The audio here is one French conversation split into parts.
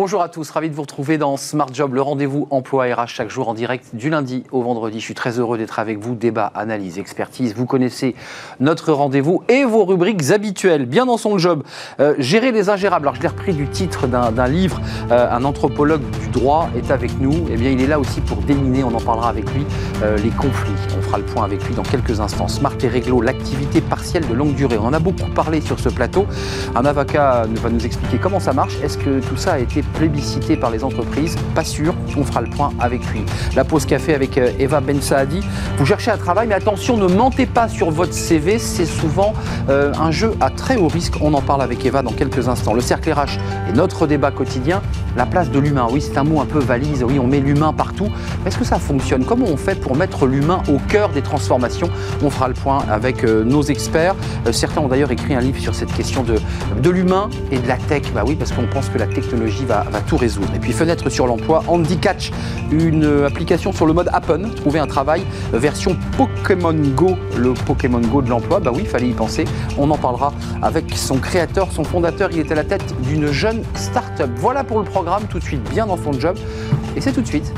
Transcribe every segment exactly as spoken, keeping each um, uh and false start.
Bonjour à tous, ravi de vous retrouver dans Smart Job, le rendez-vous emploi R H chaque jour en direct du lundi au vendredi. Je suis très heureux d'être avec vous, débat, analyse, expertise. Vous connaissez notre rendez-vous et vos rubriques habituelles. Bien dans son job, euh, gérer les ingérables. Alors je l'ai repris du titre d'un d'un livre, euh, un anthropologue du droit est avec nous. Eh bien il est là aussi pour déminer, on en parlera avec lui, euh, les conflits. On fera le point avec lui dans quelques instants. Smart et réglo, l'activité partielle de longue durée. On en a beaucoup parlé sur ce plateau. Un avocat va nous expliquer comment ça marche. Est-ce que tout ça a été plébiscité par les entreprises? Pas sûr, on fera le point avec lui. La pause café avec Eva Bensadi. Vous cherchez un travail, mais attention, ne mentez pas sur votre C V, c'est souvent euh, un jeu à très haut risque. On en parle avec Eva dans quelques instants. Le cercle R H et notre débat quotidien, la place de l'humain. Oui, c'est un mot un peu valise, oui, on met l'humain partout. Est-ce que ça fonctionne? Comment on fait pour mettre l'humain au cœur des transformations? On fera le point avec euh, nos experts. Euh, certains ont d'ailleurs écrit un livre sur cette question de, de l'humain et de la tech. Bah oui, parce qu'on pense que la technologie va, va tout résoudre. Et puis fenêtre sur l'emploi, Handicatch, une application sur le mode Happn, trouver un travail, version Pokémon Go, le Pokémon Go de l'emploi. Bah oui, fallait y penser. On en parlera avec son créateur, son fondateur. Il est à la tête d'une jeune start-up. Voilà pour le programme, tout de suite, bien dans son job. Et c'est tout de suite.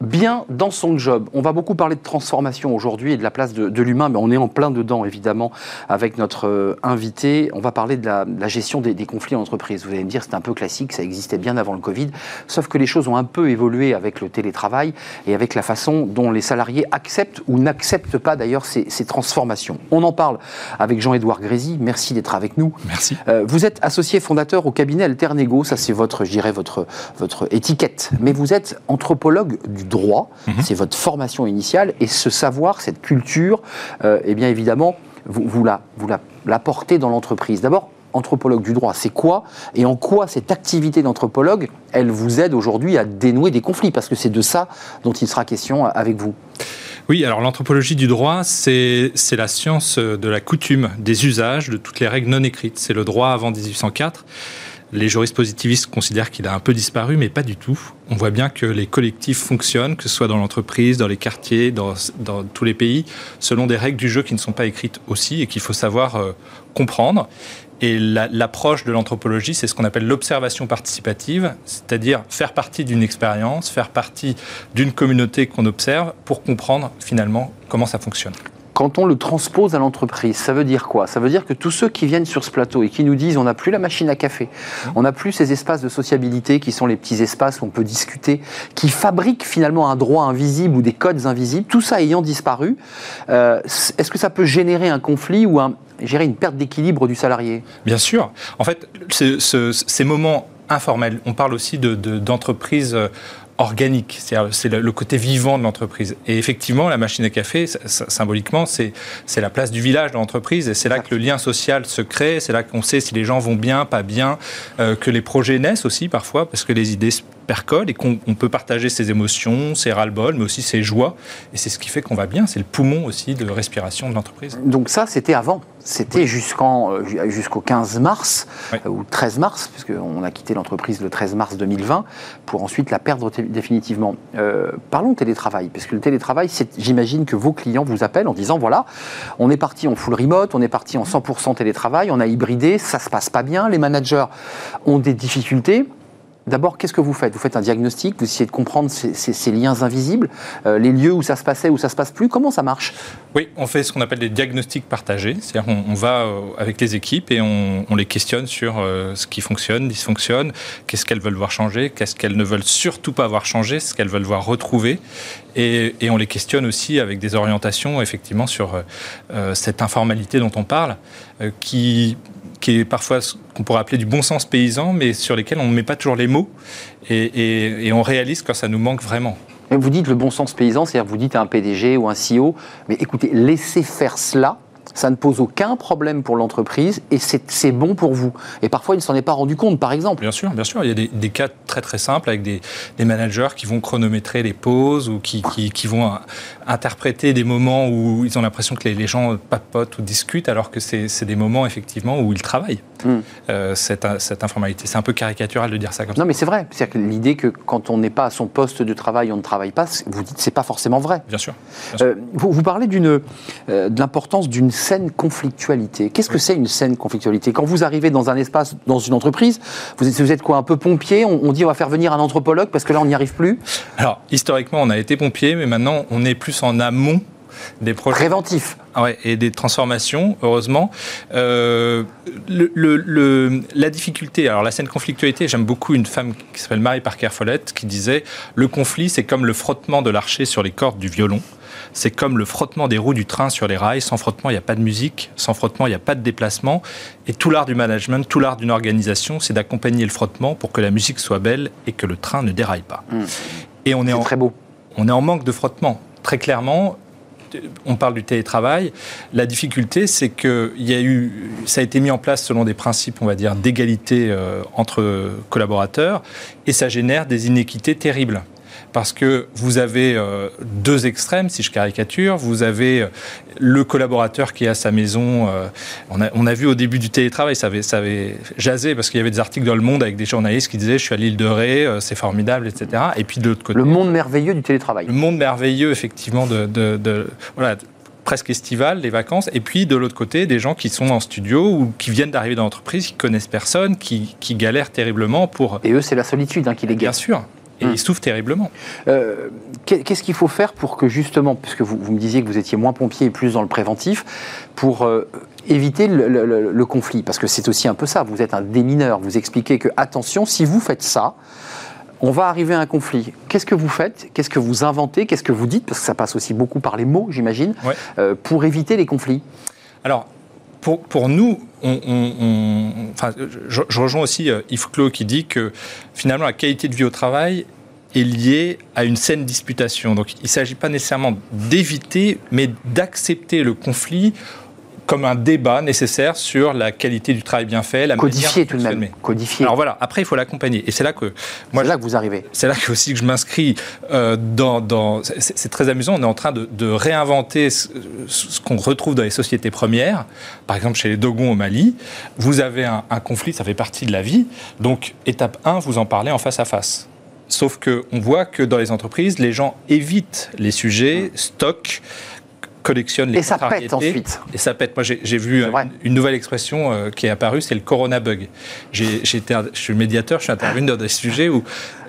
Bien dans son job. On va beaucoup parler de transformation aujourd'hui et de la place de, de l'humain, mais on est en plein dedans, évidemment, avec notre euh, invité. On va parler de la, de la gestion des, des conflits en entreprise. Vous allez me dire, c'est un peu classique, ça existait bien avant le Covid, sauf que les choses ont un peu évolué avec le télétravail et avec la façon dont les salariés acceptent ou n'acceptent pas, d'ailleurs, ces, ces transformations. On en parle avec Jean-Edouard Grézy. Merci d'être avec nous. Merci. Euh, vous êtes associé fondateur au cabinet Alternego. Ça, c'est votre, je dirais, votre, votre étiquette. Mais vous êtes anthropologue du droit. Mmh. C'est votre formation initiale et ce savoir, cette culture, euh, eh bien évidemment, vous, vous, la, vous la, la portez dans l'entreprise. D'abord, anthropologue du droit, c'est quoi et en quoi cette activité d'anthropologue, elle vous aide aujourd'hui à dénouer des conflits? Parce que c'est de ça dont il sera question avec vous. Oui, alors l'anthropologie du droit, c'est, c'est la science de la coutume, des usages, de toutes les règles non écrites. C'est le droit avant dix-huit cent quatre. Les juristes positivistes considèrent qu'il a un peu disparu, mais pas du tout. On voit bien que les collectifs fonctionnent, que ce soit dans l'entreprise, dans les quartiers, dans, dans tous les pays, selon des règles du jeu qui ne sont pas écrites aussi et qu'il faut savoir euh, comprendre. Et la, l'approche de l'anthropologie, c'est ce qu'on appelle l'observation participative, c'est-à-dire faire partie d'une expérience, faire partie d'une communauté qu'on observe pour comprendre finalement comment ça fonctionne. Quand on le transpose à l'entreprise, ça veut dire quoi? Ça veut dire que tous ceux qui viennent sur ce plateau et qui nous disent on n'a plus la machine à café, on n'a plus ces espaces de sociabilité qui sont les petits espaces où on peut discuter, qui fabriquent finalement un droit invisible ou des codes invisibles, tout ça ayant disparu, euh, est-ce que ça peut générer un conflit ou un, gérer une perte d'équilibre du salarié? Bien sûr. En fait, ce, ce, ces moments informels, on parle aussi de, de, d'entreprises... Euh, organique, c'est-à-dire c'est le côté vivant de l'entreprise. Et effectivement, la machine à café, symboliquement, c'est, c'est la place du village de l'entreprise, et c'est là que le lien social se crée, c'est là qu'on sait si les gens vont bien, pas bien, euh, que les projets naissent aussi parfois, parce que les idées se percolent, et qu'on on peut partager ses émotions, ses ras-le-bol, mais aussi ses joies, et c'est ce qui fait qu'on va bien, c'est le poumon aussi de respiration de l'entreprise. Donc ça, c'était avant? C'était oui. jusqu'en, jusqu'au quinze mars, oui. euh, ou treize mars, puisqu'on a quitté l'entreprise le treize mars deux mille vingt, pour ensuite la perdre t- définitivement. Euh, parlons télétravail, parce que le télétravail, c'est, j'imagine que vos clients vous appellent en disant, voilà, on est parti en full remote, on est parti en cent pour cent télétravail, on a hybridé, ça se passe pas bien, les managers ont des difficultés. D'abord, qu'est-ce que vous faites? Vous faites un diagnostic, vous essayez de comprendre ces, ces, ces liens invisibles, euh, les lieux où ça se passait, où ça ne se passe plus. Comment ça marche? Oui, on fait ce qu'on appelle des diagnostics partagés. C'est-à-dire on, on va avec les équipes et on, on les questionne sur euh, ce qui fonctionne, dysfonctionne, qu'est-ce qu'elles veulent voir changer, qu'est-ce qu'elles ne veulent surtout pas voir changer, ce qu'elles veulent voir retrouver. Et, et on les questionne aussi avec des orientations, effectivement, sur euh, cette informalité dont on parle, euh, qui... qui est parfois ce qu'on pourrait appeler du bon sens paysan, mais sur lesquels on ne met pas toujours les mots, et, et, et on réalise quand ça nous manque vraiment. Et vous dites le bon sens paysan, c'est-à-dire vous dites à un P D G ou un C E O, mais écoutez, laissez faire cela, ça ne pose aucun problème pour l'entreprise et c'est, c'est bon pour vous. Et parfois, il ne s'en est pas rendu compte, par exemple. Bien sûr, bien sûr. Il y a des, des cas très très simples avec des, des managers qui vont chronométrer les pauses ou qui, qui, qui vont interpréter des moments où ils ont l'impression que les, les gens papotent ou discutent, alors que c'est, c'est des moments, effectivement, où ils travaillent, mmh. euh, cette, cette informalité. C'est un peu caricatural de dire ça comme ça. Non, mais c'est vrai. C'est-à-dire que l'idée que quand on n'est pas à son poste de travail, on ne travaille pas, vous dites que ce n'est pas forcément vrai. Bien sûr. Bien sûr. Euh, vous, vous parlez d'une, euh, de l'importance d'une saine conflictualité. Qu'est-ce que c'est une saine conflictualité ? Quand vous arrivez dans un espace, dans une entreprise, vous êtes, vous êtes quoi, un peu pompier ? on, on dit on va faire venir un anthropologue parce que là on n'y arrive plus ? Alors historiquement on a été pompier, mais maintenant on est plus en amont des projets. Préventif. Ouais, et des transformations, heureusement. Euh, le, le, le, la difficulté, alors la saine conflictualité, j'aime beaucoup une femme qui s'appelle Marie Parker Follett qui disait « Le conflit, c'est comme le frottement de l'archet sur les cordes du violon. C'est comme le frottement des roues du train sur les rails. Sans frottement, il n'y a pas de musique. Sans frottement, il n'y a pas de déplacement. Et tout l'art du management, tout l'art d'une organisation, c'est d'accompagner le frottement pour que la musique soit belle et que le train ne déraille pas. Mmh. » Et on est, c'est en, très beau. On est en manque de frottement, très clairement. On parle du télétravail. La difficulté, c'est que il y a eu, ça a été mis en place selon des principes, on va dire, d'égalité euh, entre collaborateurs, et ça génère des inéquités terribles. Parce que vous avez euh, deux extrêmes, si je caricature. Vous avez euh, le collaborateur qui est à sa maison. Euh, on, a, on a vu au début du télétravail, ça avait, ça avait jasé, parce qu'il y avait des articles dans Le Monde avec des journalistes qui disaient « je suis à l'île de Ré, euh, c'est formidable, et cetera » Et puis de l'autre côté... Le monde merveilleux du télétravail. Le monde merveilleux, effectivement, de... de, de voilà, presque estivale, les vacances, et puis de l'autre côté, des gens qui sont en studio ou qui viennent d'arriver dans l'entreprise, qui connaissent personne, qui, qui galèrent terriblement pour... Et eux, c'est la solitude hein, qui les guette. Bien sûr. Et ils souffrent terriblement. Euh, qu'est-ce qu'il faut faire pour que, justement, puisque vous, vous me disiez que vous étiez moins pompier et plus dans le préventif, pour euh, éviter le, le, le, le conflit ? Parce que c'est aussi un peu ça, vous êtes un démineur, vous expliquez que, attention, si vous faites ça, on va arriver à un conflit. Qu'est-ce que vous faites ? Qu'est-ce que vous inventez ? Qu'est-ce que vous dites ? Parce que ça passe aussi beaucoup par les mots, j'imagine, ouais. euh, pour éviter les conflits. Alors, pour, pour nous... On, on, on, enfin, je, je rejoins aussi Yves Clot qui dit que finalement la qualité de vie au travail est liée à une saine disputation. Donc il ne s'agit pas nécessairement d'éviter, mais d'accepter le conflit comme un débat nécessaire sur la qualité du travail bien fait, la codifier tout de même. Codifier. Alors voilà, après il faut l'accompagner. Et c'est là que moi, c'est là que vous arrivez. C'est là que aussi que je m'inscris euh, dans. dans c'est, c'est très amusant. On est en train de, de réinventer ce, ce qu'on retrouve dans les sociétés premières. Par exemple, chez les Dogons au Mali, vous avez un, un conflit, ça fait partie de la vie. Donc étape un, vous en parlez en face à face. Sauf que on voit que dans les entreprises, les gens évitent les sujets, mmh. stockent. Collectionne les et ça pète ensuite. Et ça pète. Moi, j'ai, j'ai vu une, une nouvelle expression euh, qui est apparue, c'est le corona bug. J'ai, j'ai été, je suis médiateur, je suis intervenu dans des sujets où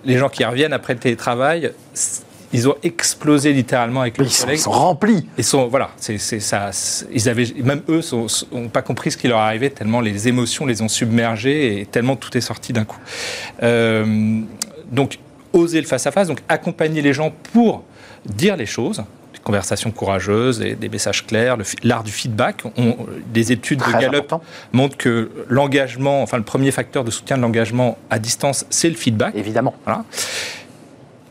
les gens qui reviennent après le télétravail, ils ont explosé littéralement avec leurs collègues. Ils sont remplis. Ils sont, voilà, c'est, c'est ça. C'est, ils avaient, même eux, n'ont pas compris ce qui leur arrivait tellement les émotions les ont submergés et tellement tout est sorti d'un coup. Euh, donc, oser le face à face, donc accompagner les gens pour dire les choses. Conversations courageuses, et des messages clairs, le, l'art du feedback. On, des études Très de Gallup important. Montrent que l'engagement, enfin le premier facteur de soutien de l'engagement à distance, c'est le feedback. Évidemment. Voilà.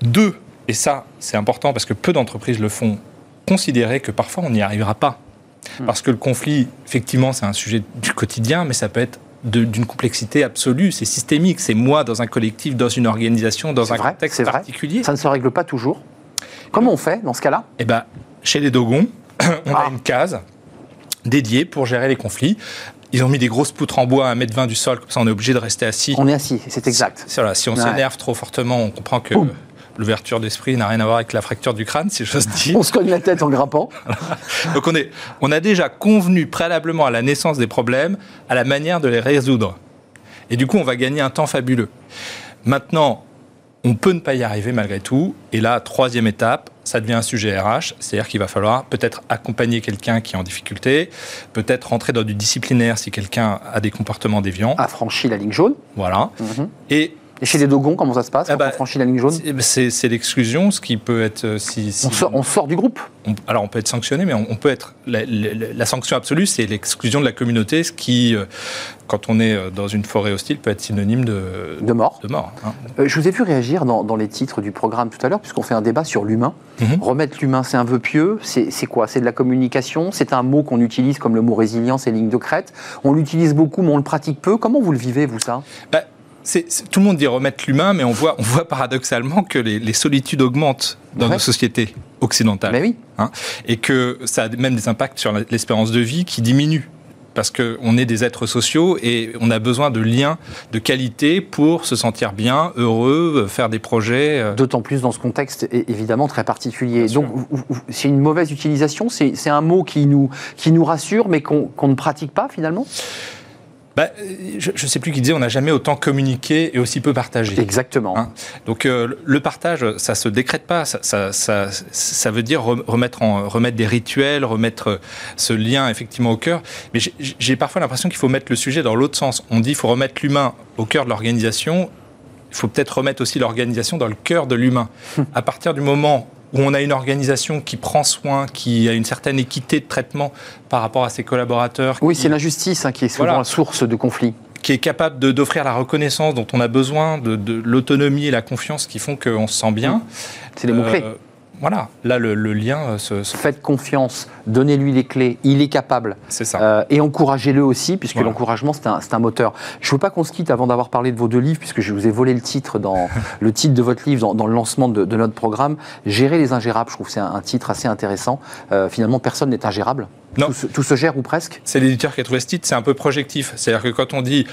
Deux, et ça c'est important parce que peu d'entreprises le font, considérer que parfois on n'y arrivera pas. Hum. Parce que le conflit, effectivement, c'est un sujet du quotidien, mais ça peut être de, d'une complexité absolue, c'est systémique. C'est moi dans un collectif, dans une organisation, dans c'est un vrai, contexte c'est particulier. Vrai. Ça ne se règle pas toujours. Comment on fait dans ce cas-là ? Eh ben, chez les Dogons, on ah. a une case dédiée pour gérer les conflits. Ils ont mis des grosses poutres en bois à un mètre vingt du sol, comme ça on est obligé de rester assis. On est assis, c'est exact. Si, voilà, si on ouais. s'énerve trop fortement, on comprend que Ouh. l'ouverture d'esprit n'a rien à voir avec la fracture du crâne, si j'ose dire. On se cogne la tête en grimpant. Donc on, est, on a déjà convenu préalablement à la naissance des problèmes, à la manière de les résoudre. Et du coup, on va gagner un temps fabuleux. Maintenant, on peut ne pas y arriver malgré tout. Et là, troisième étape, ça devient un sujet R H. C'est-à-dire qu'il va falloir peut-être accompagner quelqu'un qui est en difficulté, peut-être rentrer dans du disciplinaire si quelqu'un a des comportements déviants. A franchi la ligne jaune. Voilà. Mm-hmm. Et Et chez les Dogons, comment ça se passe quand ah bah, on franchit la ligne jaune? C'est l'exclusion, ce qui peut être... Si, si on, sort, on sort du groupe on, alors on peut être sanctionné, mais on, on peut être... La, la, la sanction absolue, c'est l'exclusion de la communauté, ce qui, quand on est dans une forêt hostile, peut être synonyme de... De mort. De mort hein. euh, je vous ai vu réagir dans, dans les titres du programme tout à l'heure, puisqu'on fait un débat sur l'humain. Mm-hmm. Remettre l'humain, c'est un vœu pieux, c'est quoi? C'est de la communication? C'est un mot qu'on utilise comme le mot résilience et ligne de crête. On l'utilise beaucoup, mais on le pratique peu. Comment vous le vivez, vous, ça? bah, C'est, c'est, tout le monde dit remettre l'humain, mais on voit, on voit paradoxalement que les, les solitudes augmentent dans ouais. nos sociétés occidentales. Mais oui. Hein, et que ça a même des impacts sur l'espérance de vie qui diminue. Parce qu'on est des êtres sociaux et on a besoin de liens de qualité pour se sentir bien, heureux, faire des projets. D'autant plus dans ce contexte évidemment très particulier. Donc c'est une mauvaise utilisation, c'est, c'est un mot qui nous, qui nous rassure mais qu'on, qu'on ne pratique pas finalement ? Bah, je ne sais plus qui disait, on n'a jamais autant communiqué et aussi peu partagé. Exactement. Hein, donc euh, le partage, ça ne se décrète pas, ça, ça, ça, ça veut dire remettre, en, remettre des rituels, remettre ce lien effectivement au cœur. Mais j'ai, j'ai parfois l'impression qu'il faut mettre le sujet dans l'autre sens. On dit qu'il faut remettre l'humain au cœur de l'organisation, il faut peut-être remettre aussi l'organisation dans le cœur de l'humain. À partir du moment où on a une organisation qui prend soin, qui a une certaine équité de traitement par rapport à ses collaborateurs. Oui, qui... c'est l'injustice hein, qui est souvent voilà. la source de conflits. Qui est capable de, d'offrir la reconnaissance dont on a besoin, de, de l'autonomie et la confiance qui font qu'on se sent bien. C'est les mots-clés. Euh, voilà, là, le, le lien... Se, se... Faites confiance, donnez-lui les clés, il est capable. C'est ça. Euh, et encouragez-le aussi, puisque voilà. l'encouragement, c'est un, c'est un moteur. Je ne veux pas qu'on se quitte avant d'avoir parlé de vos deux livres, puisque je vous ai volé le titre, dans, le titre de votre livre dans, dans le lancement de, de notre programme. « Gérer les ingérables », je trouve que c'est un, un titre assez intéressant. Euh, finalement, personne n'est ingérable. Non. Tout, se, tout se gère ou presque. C'est l'éditeur qui a trouvé ce titre, c'est un peu projectif. C'est-à-dire que quand on dit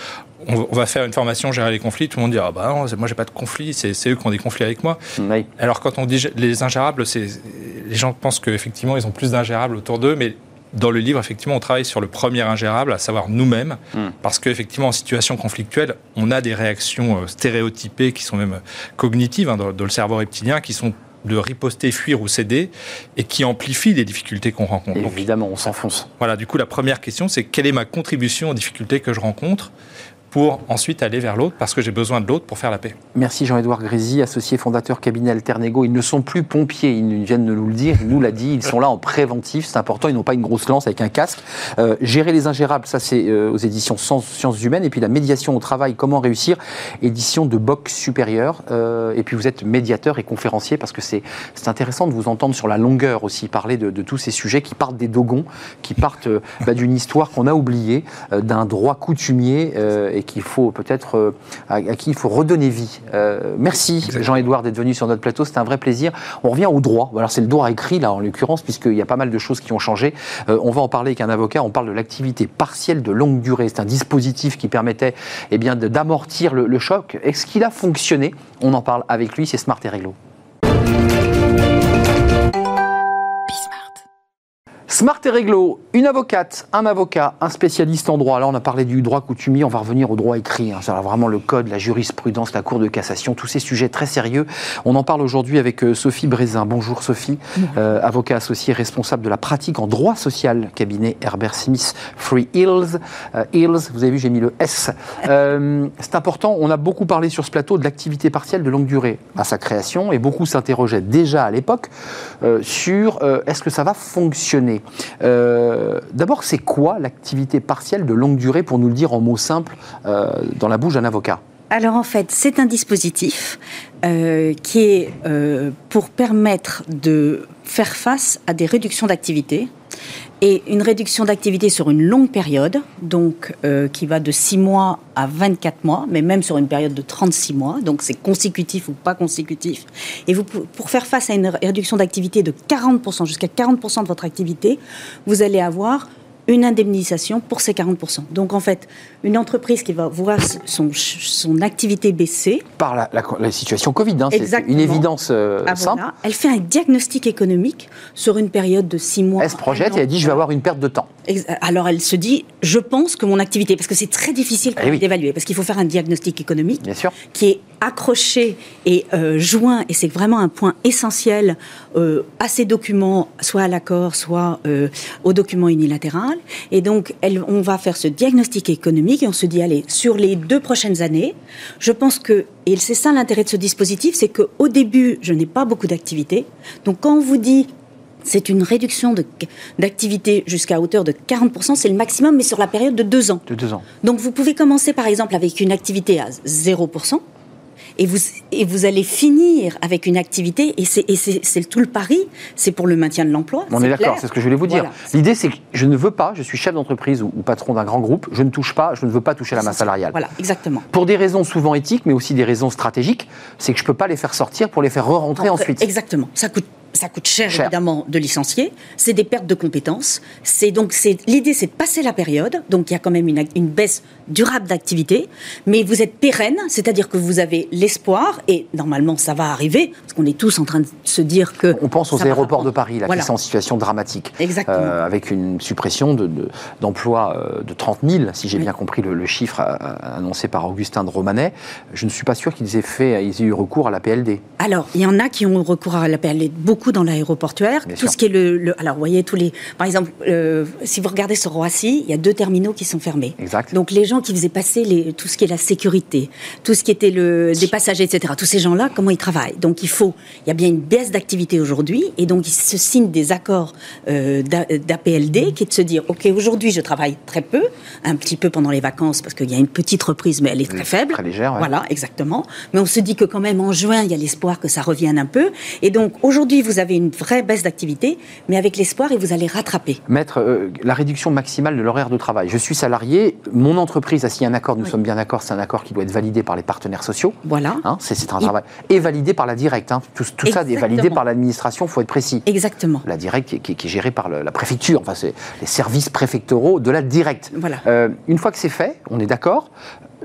on va faire une formation gérer les conflits, tout le monde dit ah bah non, moi j'ai pas de conflit, c'est, c'est eux qui ont des conflits avec moi. Oui. Alors quand on dit les ingérables, c'est, les gens pensent qu'effectivement ils ont plus d'ingérables autour d'eux, mais dans le livre effectivement on travaille sur le premier ingérable, à savoir nous-mêmes, mm. parce qu'effectivement en situation conflictuelle, on a des réactions stéréotypées qui sont même cognitives hein, dans, dans le cerveau reptilien, qui sont de riposter, fuir ou céder, et qui amplifie les difficultés qu'on rencontre. Évidemment, on s'enfonce. Voilà, du coup, la première question, c'est quelle est ma contribution aux difficultés que je rencontre pour ensuite aller vers l'autre, parce que j'ai besoin de l'autre pour faire la paix. Merci Jean-Edouard Grézy, associé fondateur cabinet Alternego. Ils ne sont plus pompiers, ils viennent de nous le dire, il nous l'a dit, ils sont là en préventif, c'est important, ils n'ont pas une grosse lance avec un casque. Euh, Gérer les ingérables, ça c'est euh, aux éditions Sciences Humaines, et puis la médiation au travail, comment réussir, édition de B O C supérieure, euh, et puis vous êtes médiateur et conférencier, parce que c'est, c'est intéressant de vous entendre sur la longueur aussi, parler de, de tous ces sujets qui partent des Dogons, qui partent euh, bah, d'une histoire qu'on a oubliée, euh, d'un droit coutumier, euh, et qu'il faut peut-être euh, à, à qui il faut redonner vie. Euh, merci Exactement. Jean-Edouard d'être venu sur notre plateau, c'était un vrai plaisir. On revient au droit. Alors c'est le droit écrit là en l'occurrence, puisqu'il y a pas mal de choses qui ont changé. Euh, on va en parler avec un avocat. On parle de l'activité partielle de longue durée. C'est un dispositif qui permettait eh bien de, d'amortir le, le choc. Est-ce qu'il a fonctionné? On en parle avec lui. C'est Smart et Réglo. Smart et Réglo, une avocate, un avocat, un spécialiste en droit. Là, on a parlé du droit coutumier, on va revenir au droit écrit. Hein. Alors, vraiment le code, la jurisprudence, la cour de cassation, tous ces sujets très sérieux. On en parle aujourd'hui avec Sophie Brézin. Bonjour Sophie, euh, avocat associé responsable de la pratique en droit social, cabinet Herbert Smith Freehills. Euh, Hills, vous avez vu, j'ai mis le S. Euh, c'est important, on a beaucoup parlé sur ce plateau de l'activité partielle de longue durée à sa création, et beaucoup s'interrogeaient déjà à l'époque euh, sur euh, est-ce que ça va fonctionner. Euh, d'abord, c'est quoi l'activité partielle de longue durée, pour nous le dire en mots simples, euh, dans la bouche d'un avocat? Alors en fait, c'est un dispositif euh, qui est euh, pour permettre de faire face à des réductions d'activité, et une réduction d'activité sur une longue période, donc euh, qui va de six mois à vingt-quatre mois, mais même sur une période de trente-six mois, donc c'est consécutif ou pas consécutif. Et vous, pour faire face à une réduction d'activité de quarante pour cent, jusqu'à quarante pour cent de votre activité, vous allez avoir une indemnisation pour ces quarante pour cent. Donc en fait, une entreprise qui va voir son, son activité baisser... Par la, la, la situation Covid, hein, c'est une évidence euh, ah, simple. Voilà. Elle fait un diagnostic économique sur une période de six mois. Elle se projette et elle dit « je vais avoir une perte de temps ». Alors elle se dit, je pense que mon activité, parce que c'est très difficile eh oui. d'évaluer, parce qu'il faut faire un diagnostic économique qui est accroché et euh, joint, et c'est vraiment un point essentiel euh, à ces documents, soit à l'accord, soit euh, au document unilatéral. Et donc elle, on va faire ce diagnostic économique et on se dit, allez, sur les deux prochaines années, je pense que, et c'est ça l'intérêt de ce dispositif, c'est qu'au début, je n'ai pas beaucoup d'activités. Donc quand on vous dit... C'est une réduction de, d'activité jusqu'à hauteur de quarante pour cent, c'est le maximum, mais sur la période de deux ans. De deux ans. Donc vous pouvez commencer par exemple avec une activité à zéro pour cent, et vous, et vous allez finir avec une activité, et, c'est, et c'est, c'est tout le pari, c'est pour le maintien de l'emploi. On est d'accord, c'est ce que je voulais vous dire. Voilà. L'idée c'est que je ne veux pas, je suis chef d'entreprise ou, ou patron d'un grand groupe, je ne touche pas, je ne veux pas toucher à la masse salariale. Voilà, exactement. Pour des raisons souvent éthiques, mais aussi des raisons stratégiques, c'est que je ne peux pas les faire sortir pour les faire re-rentrer Entre, ensuite. Exactement, ça coûte Ça coûte cher, cher, évidemment, de licencier. C'est des pertes de compétences. C'est donc, c'est, l'idée, c'est de passer la période. Donc, il y a quand même une, une baisse durable d'activité. Mais vous êtes pérenne, c'est-à-dire que vous avez l'espoir. Et normalement, ça va arriver. Parce qu'on est tous en train de se dire que... On pense aux aéroports de Paris, là, voilà. qui sont en situation dramatique. Exactement. Euh, avec une suppression de, de, d'emplois de trente mille, si j'ai oui. bien compris le, le chiffre annoncé par Augustin de Romanet. Je ne suis pas sûr qu'ils aient, fait, ils aient eu recours à la P L D. Alors, il y en a qui ont recours à la P L D. Beaucoup dans l'aéroportuaire, Bien tout sûr. Ce qui est le, le... Alors, vous voyez, tous les... Par exemple, euh, si vous regardez sur Roissy, il y a deux terminaux qui sont fermés. Exact. Donc, les gens qui faisaient passer les... tout ce qui est la sécurité, tout ce qui était le... des passagers, et cetera. Tous ces gens-là, comment ils travaillent ? Donc, il faut... Il y a bien une baisse d'activité aujourd'hui, et donc, ils se signent des accords euh, d'A P L D, qui est de se dire, OK, aujourd'hui, je travaille très peu, un petit peu pendant les vacances, parce qu'il y a une petite reprise, mais elle est très faible. Très légère, ouais. Voilà, exactement. Mais on se dit que quand même, en juin, il y a l'espoir que ça revienne un peu. Et donc, aujourd'hui, vous avez une vraie baisse d'activité, mais avec l'espoir, et vous allez rattraper. Maître, euh, la réduction maximale de l'horaire de travail. Je suis salarié, mon entreprise a signé un accord, nous oui. sommes bien d'accord, c'est un accord qui doit être validé par les partenaires sociaux. Voilà. Hein, c'est, c'est un il... travail. Et validé par la directe. Hein. Tout, tout ça est validé par l'administration, il faut être précis. Exactement. La directe qui, qui, qui est gérée par le, la préfecture, enfin, c'est les services préfectoraux de la directe. Voilà. Euh, une fois que c'est fait, on est d'accord,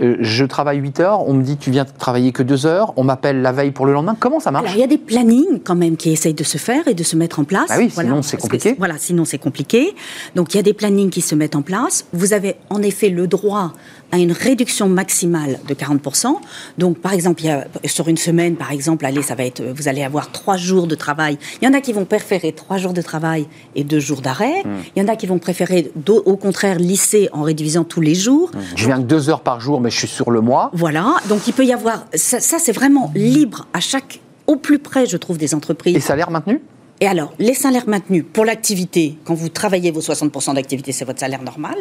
Euh, je travaille huit heures, on me dit tu viens travailler que deux heures, on m'appelle la veille pour le lendemain, comment ça marche ? Alors il y a des plannings quand même qui essayent de se faire et de se mettre en place. Ah oui, voilà, sinon c'est compliqué. Que, voilà, sinon c'est compliqué. Donc il y a des plannings qui se mettent en place. Vous avez en effet le droit à une réduction maximale de quarante pour cent. Donc par exemple, il y a, sur une semaine, par exemple, allez, ça va être, vous allez avoir trois jours de travail. Il y en a qui vont préférer trois jours de travail et deux jours d'arrêt. Mmh. Il y en a qui vont préférer au contraire lisser en réduisant tous les jours. Mmh. Je viens que deux heures par jour, mais je suis sur le mois. Voilà, donc il peut y avoir... Ça, ça, c'est vraiment libre à chaque... Au plus près, je trouve, des entreprises. Et salaire maintenu ? Et alors, les salaires maintenus pour l'activité, quand vous travaillez vos soixante pour cent d'activité, c'est votre salaire normal.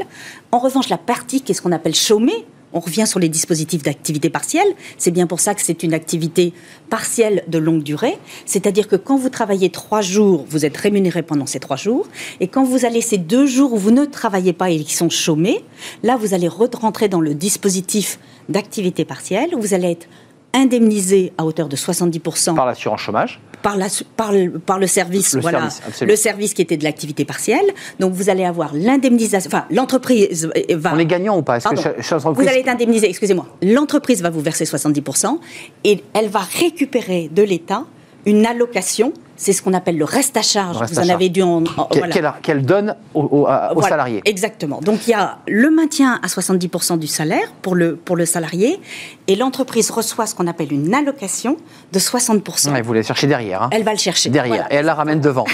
En revanche, la partie qui est ce qu'on appelle chômée, on revient sur les dispositifs d'activité partielle. C'est bien pour ça que c'est une activité partielle de longue durée. C'est-à-dire que quand vous travaillez trois jours, vous êtes rémunéré pendant ces trois jours. Et quand vous allez ces deux jours où vous ne travaillez pas et qui sont chômés, là, vous allez rentrer dans le dispositif d'activité partielle où vous allez être indemnisé à hauteur de soixante-dix pour cent par l'assurance chômage, par, la, par, le, par le service, le, voilà, service le service qui était de l'activité partielle. Donc vous allez avoir l'indemnisation, enfin l'entreprise va. On est gagnant ou pas ? Est-ce que chaque entreprise... Vous allez être indemnisé. Excusez-moi. L'entreprise va vous verser soixante-dix pour cent et elle va récupérer de l'État une allocation. C'est ce qu'on appelle le reste à charge. Reste Vous à en charge. Avez dû en... en qu'elle, voilà. qu'elle donne aux, aux, aux voilà, salariés. Exactement. Donc, il y a le maintien à soixante-dix pour cent du salaire pour le, pour le salarié et l'entreprise reçoit ce qu'on appelle une allocation de soixante pour cent. Ouais, elle voulait le chercher derrière. Hein. Elle va le chercher. Derrière. Voilà. Et elle la ramène devant.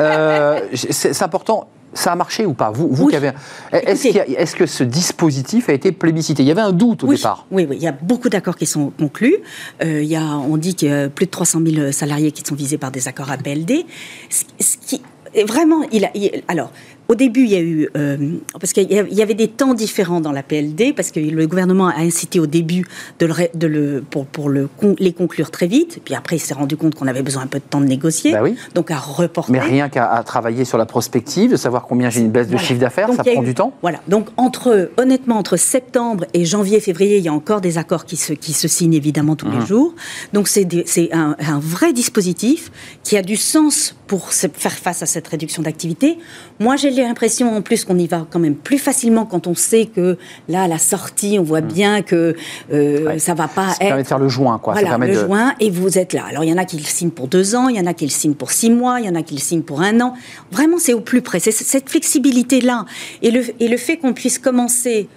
euh, c'est, c'est important... Ça a marché ou pas ? Vous, vous oui. qui avez... est-ce, qu'il a... est-ce que ce dispositif a été plébiscité ? Il y avait un doute au oui. départ. Oui, oui, il y a beaucoup d'accords qui sont conclus. Euh, il y a, on dit qu'il y a plus de trois cent mille salariés qui sont visés par des accords A P L D. Ce, ce qui... Vraiment, il a... Il... Alors... Au début, il y a eu... Euh, parce qu'il y avait des temps différents dans la P L D, parce que le gouvernement a incité au début de le, de le, pour, pour le, les conclure très vite. Puis après, il s'est rendu compte qu'on avait besoin un peu de temps de négocier. Bah oui. Donc, à reporter. Mais rien qu'à à travailler sur la prospective, de savoir combien j'ai une baisse de voilà. chiffre d'affaires, donc, ça prend eu, du temps. Voilà. Donc, entre, honnêtement, entre septembre et janvier, février, il y a encore des accords qui se, qui se signent, évidemment, tous mmh. les jours. Donc, c'est, des, c'est un, un vrai dispositif qui a du sens pour se faire face à cette réduction d'activité. Moi, j'ai j'ai l'impression en plus qu'on y va quand même plus facilement quand on sait que là, à la sortie, on voit bien que euh, ouais. ça ne va pas ça être... Ça permet de faire le joint, quoi. Voilà, ça permet le de... joint, et vous êtes là. Alors, il y en a qui le signent pour deux ans, il y en a qui le signent pour six mois, il y en a qui le signent pour un an. Vraiment, c'est au plus près. C'est cette flexibilité-là. Et le, et le fait qu'on puisse commencer...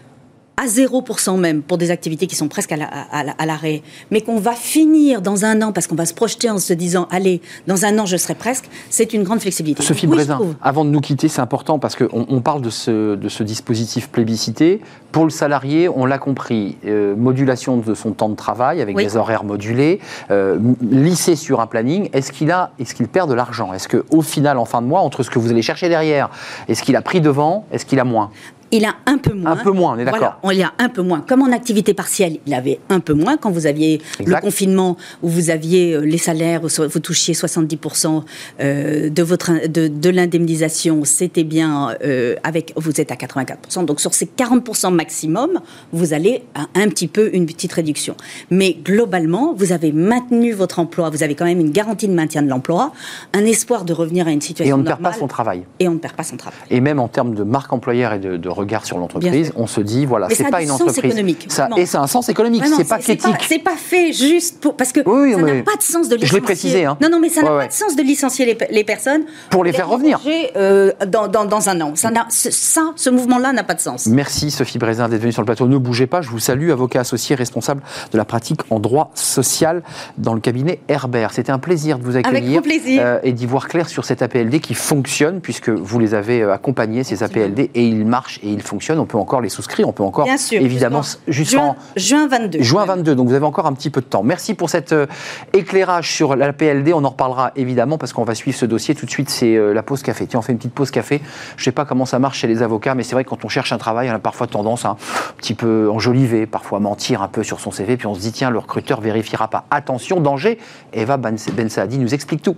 à zéro pour cent même, pour des activités qui sont presque à, la, à, à l'arrêt, mais qu'on va finir dans un an, parce qu'on va se projeter en se disant « Allez, dans un an, je serai presque », c'est une grande flexibilité. Sophie Brézin, avant de nous quitter, c'est important, parce qu'on on parle de ce, de ce dispositif plébiscité. Pour le salarié, on l'a compris, euh, modulation de son temps de travail, avec oui. des horaires modulés, euh, lissé sur un planning, est-ce qu'il, a, est-ce qu'il perd de l'argent ? Est-ce qu'au final, en fin de mois, entre ce que vous allez chercher derrière, est-ce qu'il a pris devant, est-ce qu'il a moins ? Il a un peu moins. Un peu moins, on est d'accord. Voilà, il a un peu moins. Comme en activité partielle, il avait un peu moins. Quand vous aviez exact. Le confinement, où vous aviez les salaires, vous touchiez soixante-dix pour cent de, votre, de, de l'indemnisation, c'était bien euh, avec... Vous êtes à quatre-vingt-quatre pour cent. Donc, sur ces quarante pour cent maximum, vous allez à un petit peu une petite réduction. Mais globalement, vous avez maintenu votre emploi. Vous avez quand même une garantie de maintien de l'emploi, un espoir de revenir à une situation normale. Et on ne perd pas son travail. Et on ne perd pas son travail. Et même en termes de marque employeur et de, de regard sur l'entreprise, on se dit voilà, mais c'est pas une entreprise. Ça, et ça a un sens économique, vraiment, c'est, c'est pas c'est éthique. Pas, c'est pas fait juste pour parce que oui, ça n'a pas de sens de licencier. Je l'ai précisé. Hein. Non, non, mais ça ouais, n'a ouais. pas de sens de licencier les, les personnes pour les, les faire revenir euh, dans, dans, dans un an. Ça, n'a, ce, ça, ce mouvement-là n'a pas de sens. Merci Sophie Brézin d'être venue sur le plateau. Ne bougez pas, je vous salue, avocat associé responsable de la pratique en droit social dans le cabinet Herbert. C'était un plaisir de vous accueillir euh, et d'y voir clair sur cette A P L D qui fonctionne puisque vous les avez accompagnés ces A P L D et ils marchent. Et ils fonctionnent, on peut encore les souscrire, on peut encore, bien sûr, évidemment, jusqu'en juin, juin vingt-deux. juin vingt-deux, donc vous avez encore un petit peu de temps. Merci pour cet euh, éclairage sur la P L D, on en reparlera évidemment parce qu'on va suivre ce dossier tout de suite, c'est euh, la pause café. Tiens, on fait une petite pause café, je ne sais pas comment ça marche chez les avocats, mais c'est vrai que quand on cherche un travail, on a parfois tendance à un petit peu enjoliver, parfois mentir un peu sur son C V, puis on se dit, tiens, le recruteur ne vérifiera pas. Attention, danger, Eva Bensadi nous explique tout.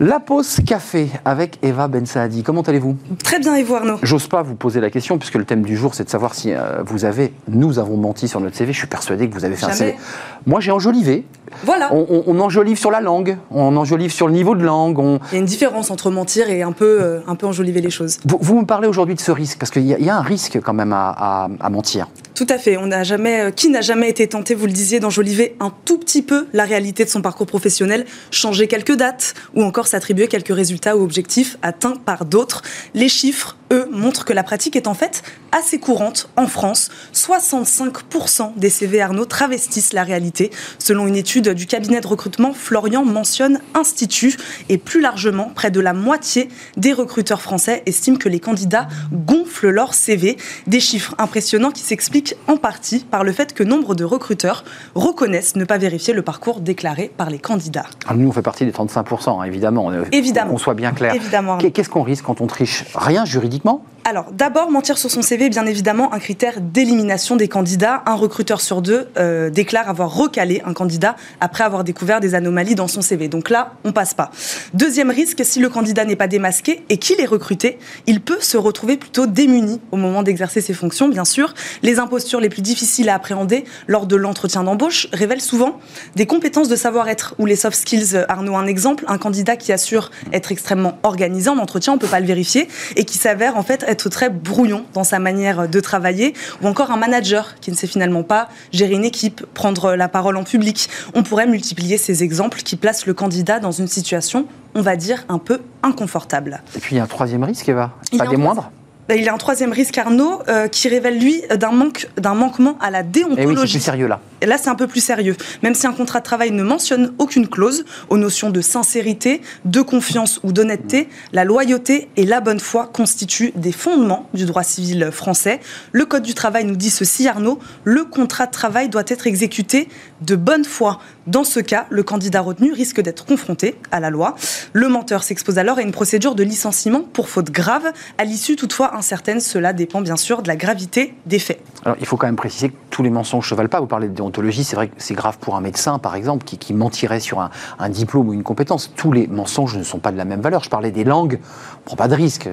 La pause café avec Eva Bensadi. Comment allez-vous ? Très bien, et vous Arnaud ? J'ose pas vous poser la question, puisque le thème du jour, c'est de savoir si euh, vous avez, nous avons menti sur notre C V. Je suis persuadé que vous avez fait Jamais. un C V. Moi, j'ai enjolivé. Voilà. On, on, on enjolive sur la langue, on enjolive sur le niveau de langue. On... Il y a une différence entre mentir et un peu, euh, un peu enjoliver les choses. Vous, vous me parlez aujourd'hui de ce risque, parce qu'il y, y a un risque quand même à, à, à mentir. Tout à fait. On n'a jamais, qui n'a jamais été tenté, vous le disiez, d'enjoliver un tout petit peu la réalité de son parcours professionnel, changer quelques dates, ou encore s'attribuer quelques résultats ou objectifs atteints par d'autres. Les chiffres, eux, montrent que la pratique est en fait assez courante en France. soixante-cinq pour cent des C V Arnaud travestissent la réalité, selon une étude du cabinet de recrutement Florian Mantione Institut. Et plus largement, près de la moitié des recruteurs français estiment que les candidats gonflent leur C V. Des chiffres impressionnants qui s'expliquent en partie par le fait que nombre de recruteurs reconnaissent ne pas vérifier le parcours déclaré par les candidats. Alors nous, on fait partie des trente-cinq pour cent, hein, évidemment. Évidemment. Qu'on soit bien clair. Évidemment. Qu'est-ce qu'on risque quand on triche ? Rien juridiquement ? Alors, d'abord, mentir sur son C V est bien évidemment un critère d'élimination des candidats. Un recruteur sur deux euh, déclare avoir recalé un candidat après avoir découvert des anomalies dans son C V. Donc là, on passe pas. Deuxième risque, si le candidat n'est pas démasqué et qu'il est recruté, il peut se retrouver plutôt démuni au moment d'exercer ses fonctions, bien sûr. Les impostures les plus difficiles à appréhender lors de l'entretien d'embauche révèlent souvent des compétences de savoir-être ou les soft skills. Arnaud, un exemple, un candidat qui assure être extrêmement organisé en entretien, on ne peut pas le vérifier, et qui s'avère en fait être très brouillon dans sa manière de travailler, ou encore un manager qui ne sait finalement pas gérer une équipe, prendre la parole en public. On pourrait multiplier ces exemples qui placent le candidat dans une situation, on va dire, un peu inconfortable. Et puis il y a un troisième risque, Eva, pas des moindres ? Il y a un troisième risque, Arnaud, euh, qui révèle, lui, d'un, manque, d'un manquement à la déontologie. Et oui, c'est plus sérieux, là. Et là, c'est un peu plus sérieux. Même si un contrat de travail ne mentionne aucune clause aux notions de sincérité, de confiance ou d'honnêteté, la loyauté et la bonne foi constituent des fondements du droit civil français. Le Code du travail nous dit ceci, Arnaud, le contrat de travail doit être exécuté de bonne foi. Dans ce cas, le candidat retenu risque d'être confronté à la loi. Le menteur s'expose alors à une procédure de licenciement pour faute grave, à l'issue toutefois incertaine. Cela dépend bien sûr de la gravité des faits. Alors il faut quand même préciser que tous les mensonges ne se valent pas. Vous parlez de déontologie, c'est vrai que c'est grave pour un médecin par exemple qui, qui mentirait sur un, un diplôme ou une compétence. Tous les mensonges ne sont pas de la même valeur. Je parlais des langues, on ne prend pas de risque.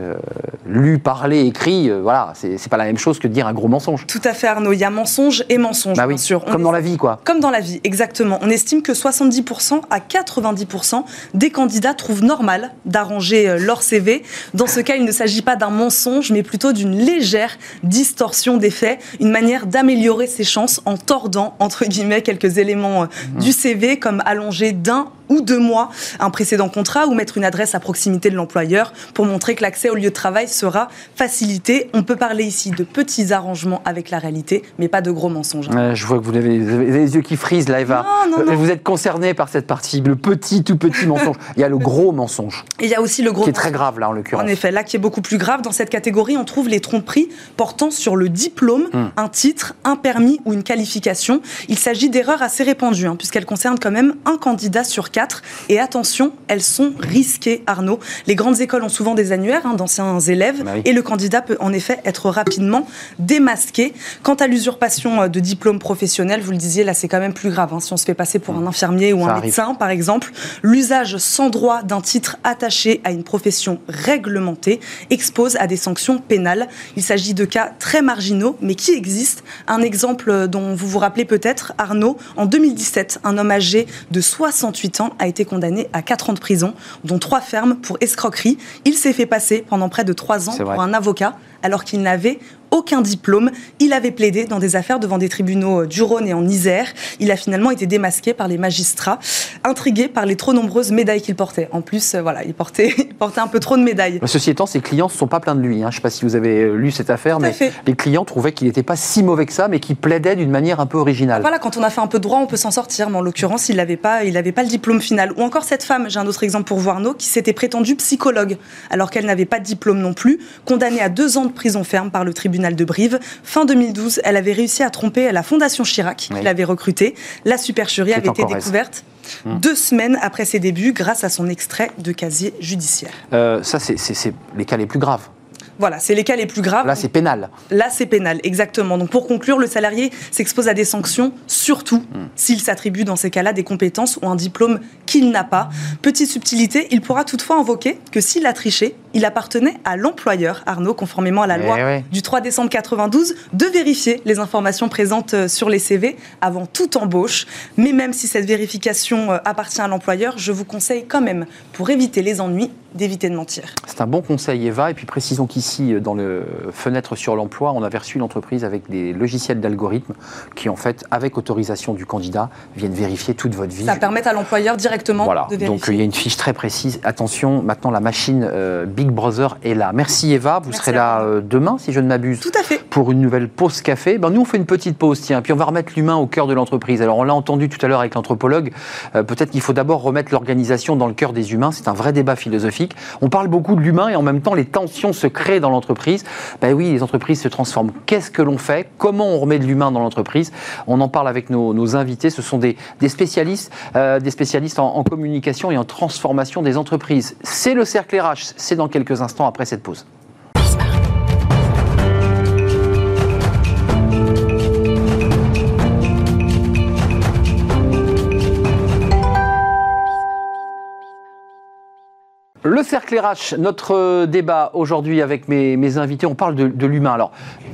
lu, parlé, écrit, euh, voilà, c'est pas la même chose que de dire un gros mensonge. Tout à fait, Arnaud, il y a mensonge et mensonge, bah oui, bien sûr. On comme est... dans la vie, quoi. Comme dans la vie, exactement. On estime que soixante-dix pour cent à quatre-vingt-dix pour cent des candidats trouvent normal d'arranger leur C V. Dans ce cas, il ne s'agit pas d'un mensonge, mais plutôt d'une légère distorsion des faits, une manière d'améliorer ses chances en tordant, entre guillemets, quelques éléments mmh. du C V, comme allonger d'un ou deux mois un précédent contrat ou mettre une adresse à proximité de l'employeur pour montrer que l'accès au lieu de travail sera facilité. On peut parler ici de petits arrangements avec la réalité, mais pas de gros mensonges. Euh, je vois que vous avez, vous avez les yeux qui frisent, là, Eva. Non, non, non. Vous êtes concernée par cette partie, le petit, tout petit mensonge. Il y a le gros mensonge. Et il y a aussi le gros qui est très grave, là, en l'occurrence. En effet, là, qui est beaucoup plus grave. Dans cette catégorie, on trouve les tromperies portant sur le diplôme, hum. un titre, un permis ou une qualification. Il s'agit d'erreurs assez répandues, hein, puisqu'elles concernent quand même un candidat sur quatre. Et attention, elles sont risquées, Arnaud. Les grandes écoles ont souvent des annuaires hein, d'anciens élèves bah oui. et le candidat peut en effet être rapidement démasqué. Quant à l'usurpation de diplômes professionnels, vous le disiez, là c'est quand même plus grave. Hein, si on se fait passer pour un infirmier ou Ça un arrive. médecin, par exemple, l'usage sans droit d'un titre attaché à une profession réglementée expose à des sanctions pénales. Il s'agit de cas très marginaux, mais qui existent. Un exemple dont vous vous rappelez peut-être, Arnaud, en deux mille dix-sept, un homme âgé de soixante-huit ans a été condamné à quatre ans de prison, dont trois fermes pour escroquerie. Il s'est fait passer pendant près de trois ans pour un avocat, alors qu'il n'avait aucun diplôme. Il avait plaidé dans des affaires devant des tribunaux du Rhône et en Isère. Il a finalement été démasqué par les magistrats, intrigué par les trop nombreuses médailles qu'il portait. En plus, euh, voilà, il portait, il portait un peu trop de médailles. Ceci étant, ses clients ne sont pas pleins de lui. Hein. Je ne sais pas si vous avez lu cette affaire, Tout mais les clients trouvaient qu'il n'était pas si mauvais que ça, mais qu'il plaidait d'une manière un peu originale. Voilà, quand on a fait un peu de droit, on peut s'en sortir, mais en l'occurrence, il n'avait pas, il n'avait pas le diplôme final. Ou encore cette femme, j'ai un autre exemple pour vous, Arnaud, qui s'était prétendue psychologue, alors qu'elle n'avait pas de diplôme non plus, condamnée à deux ans de prison ferme par le tribunal de Brive. Fin deux mille douze, elle avait réussi à tromper la Fondation Chirac qui oui. l'avait recrutée. La supercherie avait été découverte hum. deux semaines après ses débuts grâce à son extrait de casier judiciaire. Euh, ça, c'est les cas les plus graves. Voilà, c'est les cas les plus graves. Là, c'est pénal. Là, c'est pénal, exactement. Donc, pour conclure, le salarié s'expose à des sanctions, surtout mmh. s'il s'attribue dans ces cas-là des compétences ou un diplôme qu'il n'a pas. Petite subtilité, il pourra toutefois invoquer que s'il a triché, il appartenait à l'employeur, Arnaud, conformément à la loi oui. du trois décembre mille neuf cent quatre-vingt-douze, de vérifier les informations présentes sur les C V avant toute embauche. Mais même si cette vérification appartient à l'employeur, je vous conseille quand même, pour éviter les ennuis, d'éviter de mentir. C'est un bon conseil, Eva. Et puis, précisons qu'ici, dans le fenêtre sur l'emploi, on avait reçu une entreprise avec des logiciels d'algorithmes qui, en fait, avec autorisation du candidat, viennent vérifier toute votre vie. Ça permet à l'employeur directement voilà. de vérifier. Donc, il y a une fiche très précise. Attention, maintenant, la machine euh, Big Brother est là. Merci, Eva. Vous Merci serez là euh, demain, si je ne m'abuse. Tout à fait. Pour une nouvelle pause café. Ben, nous, on fait une petite pause, tiens. Puis, on va remettre l'humain au cœur de l'entreprise. Alors, on l'a entendu tout à l'heure avec l'anthropologue. Euh, Peut-être qu'il faut d'abord remettre l'organisation dans le cœur des humains. C'est un vrai débat philosophique. On parle beaucoup de l'humain et en même temps, les tensions se créent dans l'entreprise. Ben oui, les entreprises se transforment. Qu'est-ce que l'on fait? Comment on remet de l'humain dans l'entreprise? On en parle avec nos, nos invités. Ce sont des, des spécialistes, euh, des spécialistes en, en communication et en transformation des entreprises. C'est le Cercle R H. C'est dans quelques instants après cette pause. Le Cercle R H, notre débat aujourd'hui avec mes, mes invités, on parle de, de l'humain. Alors,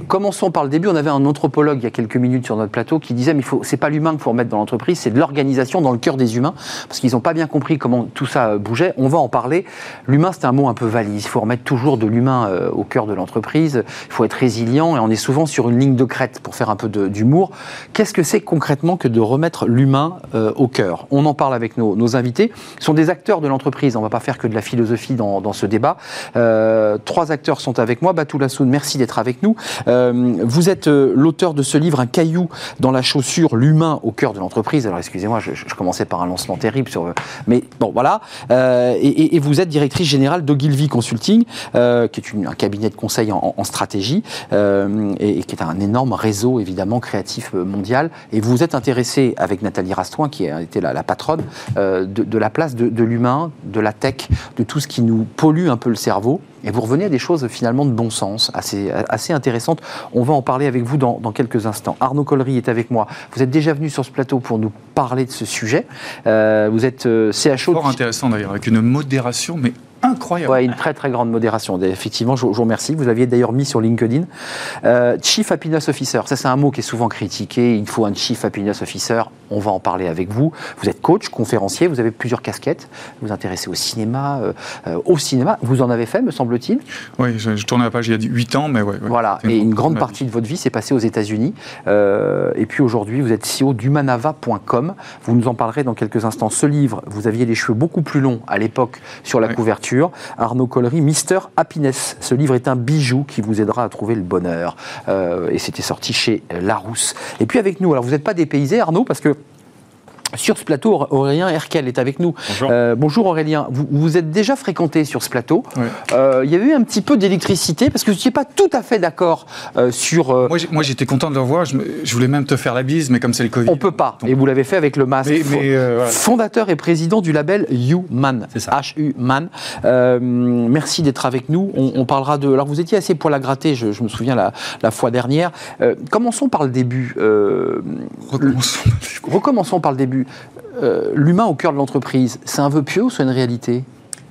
commençons par le début. On avait un anthropologue il y a quelques minutes sur notre plateau qui disait mais c'est pas l'humain qu'il faut remettre dans l'entreprise, c'est de l'organisation dans le cœur des humains, parce qu'ils n'ont pas bien compris comment tout ça bougeait. On va en parler. L'humain, c'est un mot un peu valise. Il faut remettre toujours de l'humain euh, au cœur de l'entreprise. Il faut être résilient et on est souvent sur une ligne de crête pour faire un peu d'humour. Qu'est-ce que c'est concrètement que de remettre l'humain euh, au cœur? On en parle avec nos, nos invités. Ils sont des acteurs de l'entreprise. On ne va pas faire que de la philosophie. philosophie dans, dans ce débat. Euh, trois acteurs sont avec moi. Batoul Hassoun, merci d'être avec nous. Euh, vous êtes euh, l'auteur de ce livre, Un caillou dans la chaussure, l'humain au cœur de l'entreprise. Alors excusez-moi, je, je commençais par un lancement terrible sur... Mais bon, voilà. Euh, et, et vous êtes directrice générale d'Ogilvy Consulting, euh, qui est une, un cabinet de conseil en, en stratégie euh, et, et qui est un énorme réseau, évidemment, créatif mondial. Et vous vous êtes intéressée, avec Nathalie Rastoin, qui a été la, la patronne, euh, de, de la place de, de l'humain, de la tech, de tout ce qui nous pollue un peu le cerveau. Et vous revenez à des choses finalement de bon sens, assez, assez intéressantes. On va en parler avec vous dans, dans quelques instants. Arnaud Collery est avec moi. Vous êtes déjà venu sur ce plateau pour nous parler de ce sujet. Euh, vous êtes euh, C H O... Fort intéressant d'ailleurs, avec une modération mais Incroyable. Ouais, une très très grande modération. Effectivement, je vous remercie. Vous l'aviez d'ailleurs mis sur LinkedIn. Euh, Chief Happiness Officer, ça c'est un mot qui est souvent critiqué. Il faut un Chief Happiness Officer. On va en parler avec vous. Vous êtes coach, conférencier, vous avez plusieurs casquettes. Vous vous intéressez au cinéma. Euh, au cinéma, vous en avez fait, me semble-t-il. Oui, je, je tournais la page il y a huit ans, mais ouais. ouais voilà, et une, une grande partie de votre vie s'est passée aux États-Unis. Euh, et puis aujourd'hui, vous êtes C E O d'Humanava point com. Vous nous en parlerez dans quelques instants. Ce livre, vous aviez les cheveux beaucoup plus longs à l'époque sur la ouais. couverture. Arnaud Collery, Mister Happiness. Ce livre est un bijou qui vous aidera à trouver le bonheur. Euh, et c'était sorti chez Larousse. Et puis avec nous, alors vous n'êtes pas dépaysé, Arnaud, parce que sur ce plateau, Aurélien Herkel est avec nous. Bonjour, euh, bonjour Aurélien, vous vous êtes déjà fréquenté sur ce plateau. Il oui. euh, y avait eu un petit peu d'électricité parce que vous n'étiez pas tout à fait d'accord euh, sur... Euh... Moi j'étais content de le revoir, je, je voulais même te faire la bise, mais comme c'est le Covid... On ne peut pas, donc... et vous l'avez fait avec le masque. Mais, mais, euh, voilà. Fondateur et président du label Human, H U Man. Euh, merci d'être avec nous, on, on parlera de... Alors vous étiez assez poil à gratter, je, je me souviens la, la fois dernière. Euh, commençons par le début. Euh... Recommençons. Le... Recommençons par le début. Euh, l'humain au cœur de l'entreprise, c'est un vœu pieux ou c'est une réalité ?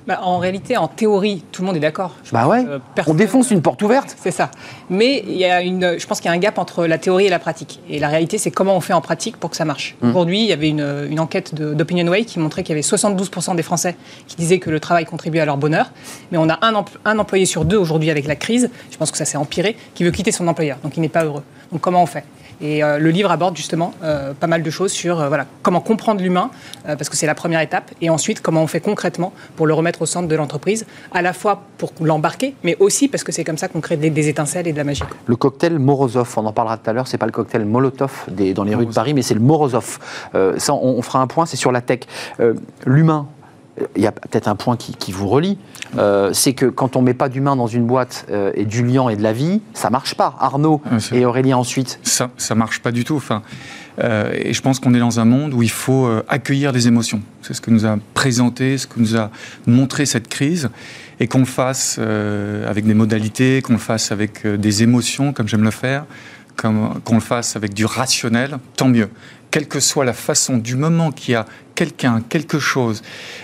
Bah, en réalité, en théorie, tout le monde est d'accord. Bah ouais, euh, on défonce une porte ouverte. C'est ça. Mais il y a une, je pense qu'il y a un gap entre la théorie et la pratique. Et la réalité, c'est comment on fait en pratique pour que ça marche. Mmh. Aujourd'hui, il y avait une, une enquête d'OpinionWay qui montrait qu'il y avait soixante-douze pour cent des Français qui disaient que le travail contribuait à leur bonheur. Mais on a un, empl- un employé sur deux aujourd'hui avec la crise, je pense que ça s'est empiré, qui veut quitter son employeur. Donc il n'est pas heureux. Donc comment on fait ? Et euh, le livre aborde justement euh, pas mal de choses sur euh, voilà, comment comprendre l'humain, euh, parce que c'est la première étape, et ensuite comment on fait concrètement pour le remettre au centre de l'entreprise, à la fois pour l'embarquer, mais aussi parce que c'est comme ça qu'on crée des, des étincelles et de la magie. Le cocktail Morozov, on en parlera tout à l'heure, c'est pas le cocktail Molotov des, dans les Morozov. Rues de Paris, mais c'est le Morozov. Euh, ça, on, on fera un point, c'est sur la tech. Euh, l'humain. Il y a peut-être un point qui, qui vous relie, euh, c'est que quand on ne met pas d'humain dans une boîte euh, et du lien et de la vie, ça ne marche pas. Arnaud oui, et Aurélien ensuite. Ça ne marche pas du tout. Enfin, euh, et je pense qu'on est dans un monde où il faut euh, accueillir les émotions. C'est ce que nous a présenté, ce que nous a montré cette crise. Et qu'on le fasse euh, avec des modalités, qu'on le fasse avec euh, des émotions, comme j'aime le faire, comme, qu'on le fasse avec du rationnel, tant mieux. Quelle que soit la façon, du moment qu'il y a quelqu'un, quelque chose,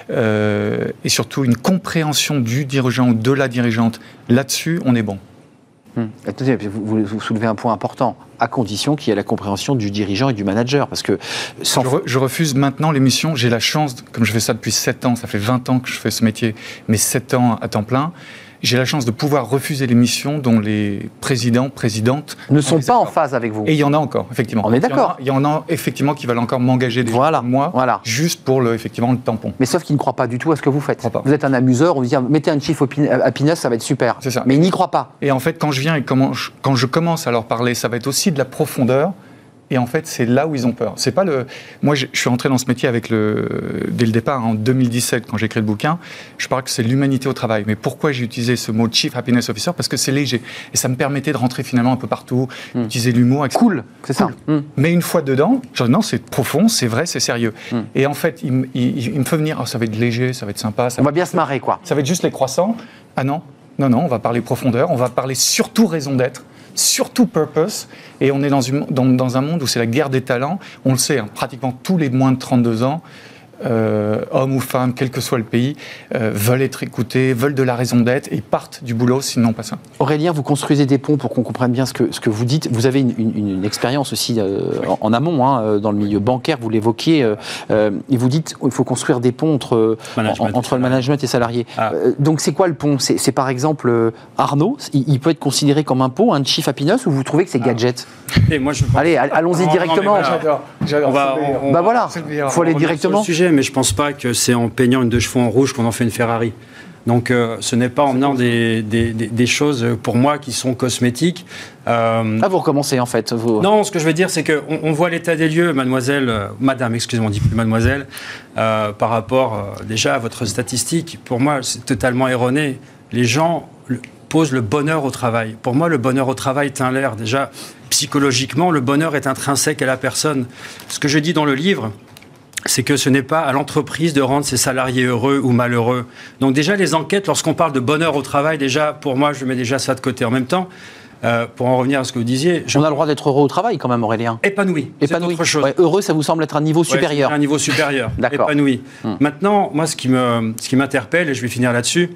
euh, et surtout une compréhension du dirigeant ou de la dirigeante, là-dessus, on est bon. Hum. Attendez, vous, vous soulevez un point important, à condition qu'il y ait la compréhension du dirigeant et du manager. Parce que sans... je, re, je refuse maintenant l'émission, j'ai la chance, comme je fais ça depuis sept ans, ça fait vingt ans que je fais ce métier, mais sept ans à temps plein, j'ai la chance de pouvoir refuser les missions dont les présidents, présidentes... Ne sont pas en phase avec vous. Et il y en a encore, effectivement. On est d'accord. Il y en a, y en a effectivement qui veulent encore m'engager des voilà, mois, voilà. juste pour le, effectivement, le tampon. Mais sauf qu'ils ne croient pas du tout à ce que vous faites. Vous êtes un amuseur, on vous dit « mettez un chief happiness, ça va être super ». C'est ça. Mais ils n'y croient pas. Et en fait, quand je viens et comment je, quand je commence à leur parler, ça va être aussi de la profondeur. Et en fait, c'est là où ils ont peur. C'est pas le... Moi, je suis entré dans ce métier avec le... dès le départ, en deux mille dix-sept, quand j'ai écrit le bouquin. Je parle que c'est l'humanité au travail. Mais pourquoi j'ai utilisé ce mot « Chief Happiness Officer » ? Parce que c'est léger. Et ça me permettait de rentrer finalement un peu partout, mm. utiliser l'humour. Etc. Cool, c'est cool. ça. Mm. Mais une fois dedans, je dis non, c'est profond, c'est vrai, c'est sérieux. Mm. Et en fait, il, il, il me fait venir, oh, ça va être léger, ça va être sympa. Ça on va bien se marrer, quoi. Ça va être juste les croissants. Ah non, non, non, on va parler profondeur, on va parler surtout raison d'être. Surtout purpose, et on est dans, une, dans, dans un monde où c'est la guerre des talents, on le sait, hein, pratiquement tous les moins de trente-deux ans, euh, hommes ou femmes, quel que soit le pays, euh, veulent être écoutés, veulent de la raison d'être et partent du boulot, sinon pas ça. Aurélien, vous construisez des ponts pour qu'on comprenne bien ce que, ce que vous dites. Vous avez une, une, une expérience aussi euh, oui. en, en amont, hein, dans le milieu bancaire, vous l'évoquiez, euh, euh, et vous dites qu'il faut construire des ponts entre, management en, entre le management et salariés. Ah. Euh, donc c'est quoi le pont ? c'est, c'est par exemple euh, Arnaud, il, il peut être considéré comme un pont, un chief happiness, ou vous trouvez que c'est gadget ? Ah. Et moi, je pense... Allez, allons-y non, directement. Non, j'adore. j'adore. Bah, on, bah voilà, il faut aller directement. Mais je ne pense pas que c'est en peignant une deux chevaux en rouge qu'on en fait une Ferrari. Donc euh, ce n'est pas en menant des, des, des, des choses, pour moi, qui sont cosmétiques. Euh... Ah, vous recommencez, en fait. Vous... Non, ce que je veux dire, c'est qu'on on voit l'état des lieux, mademoiselle, euh, madame, excusez-moi, on ne dit plus mademoiselle, euh, par rapport euh, déjà à votre statistique. Pour moi, c'est totalement erroné. Les gens posent le bonheur au travail. Pour moi, le bonheur au travail est un leurre. Déjà, psychologiquement, le bonheur est intrinsèque à la personne. Ce que je dis dans le livre... c'est que ce n'est pas à l'entreprise de rendre ses salariés heureux ou malheureux. Donc déjà, les enquêtes, lorsqu'on parle de bonheur au travail, déjà, pour moi, je mets déjà ça de côté. En même temps, Euh, pour en revenir à ce que vous disiez... Je... On a le droit d'être heureux au travail quand même, Aurélien. Épanoui, Épanoui. c'est autre chose. Ouais, heureux, ça vous semble être un niveau ouais, supérieur. Un niveau supérieur, épanoui. Hum. Maintenant, moi, ce qui me, ce qui m'interpelle, et je vais finir là-dessus,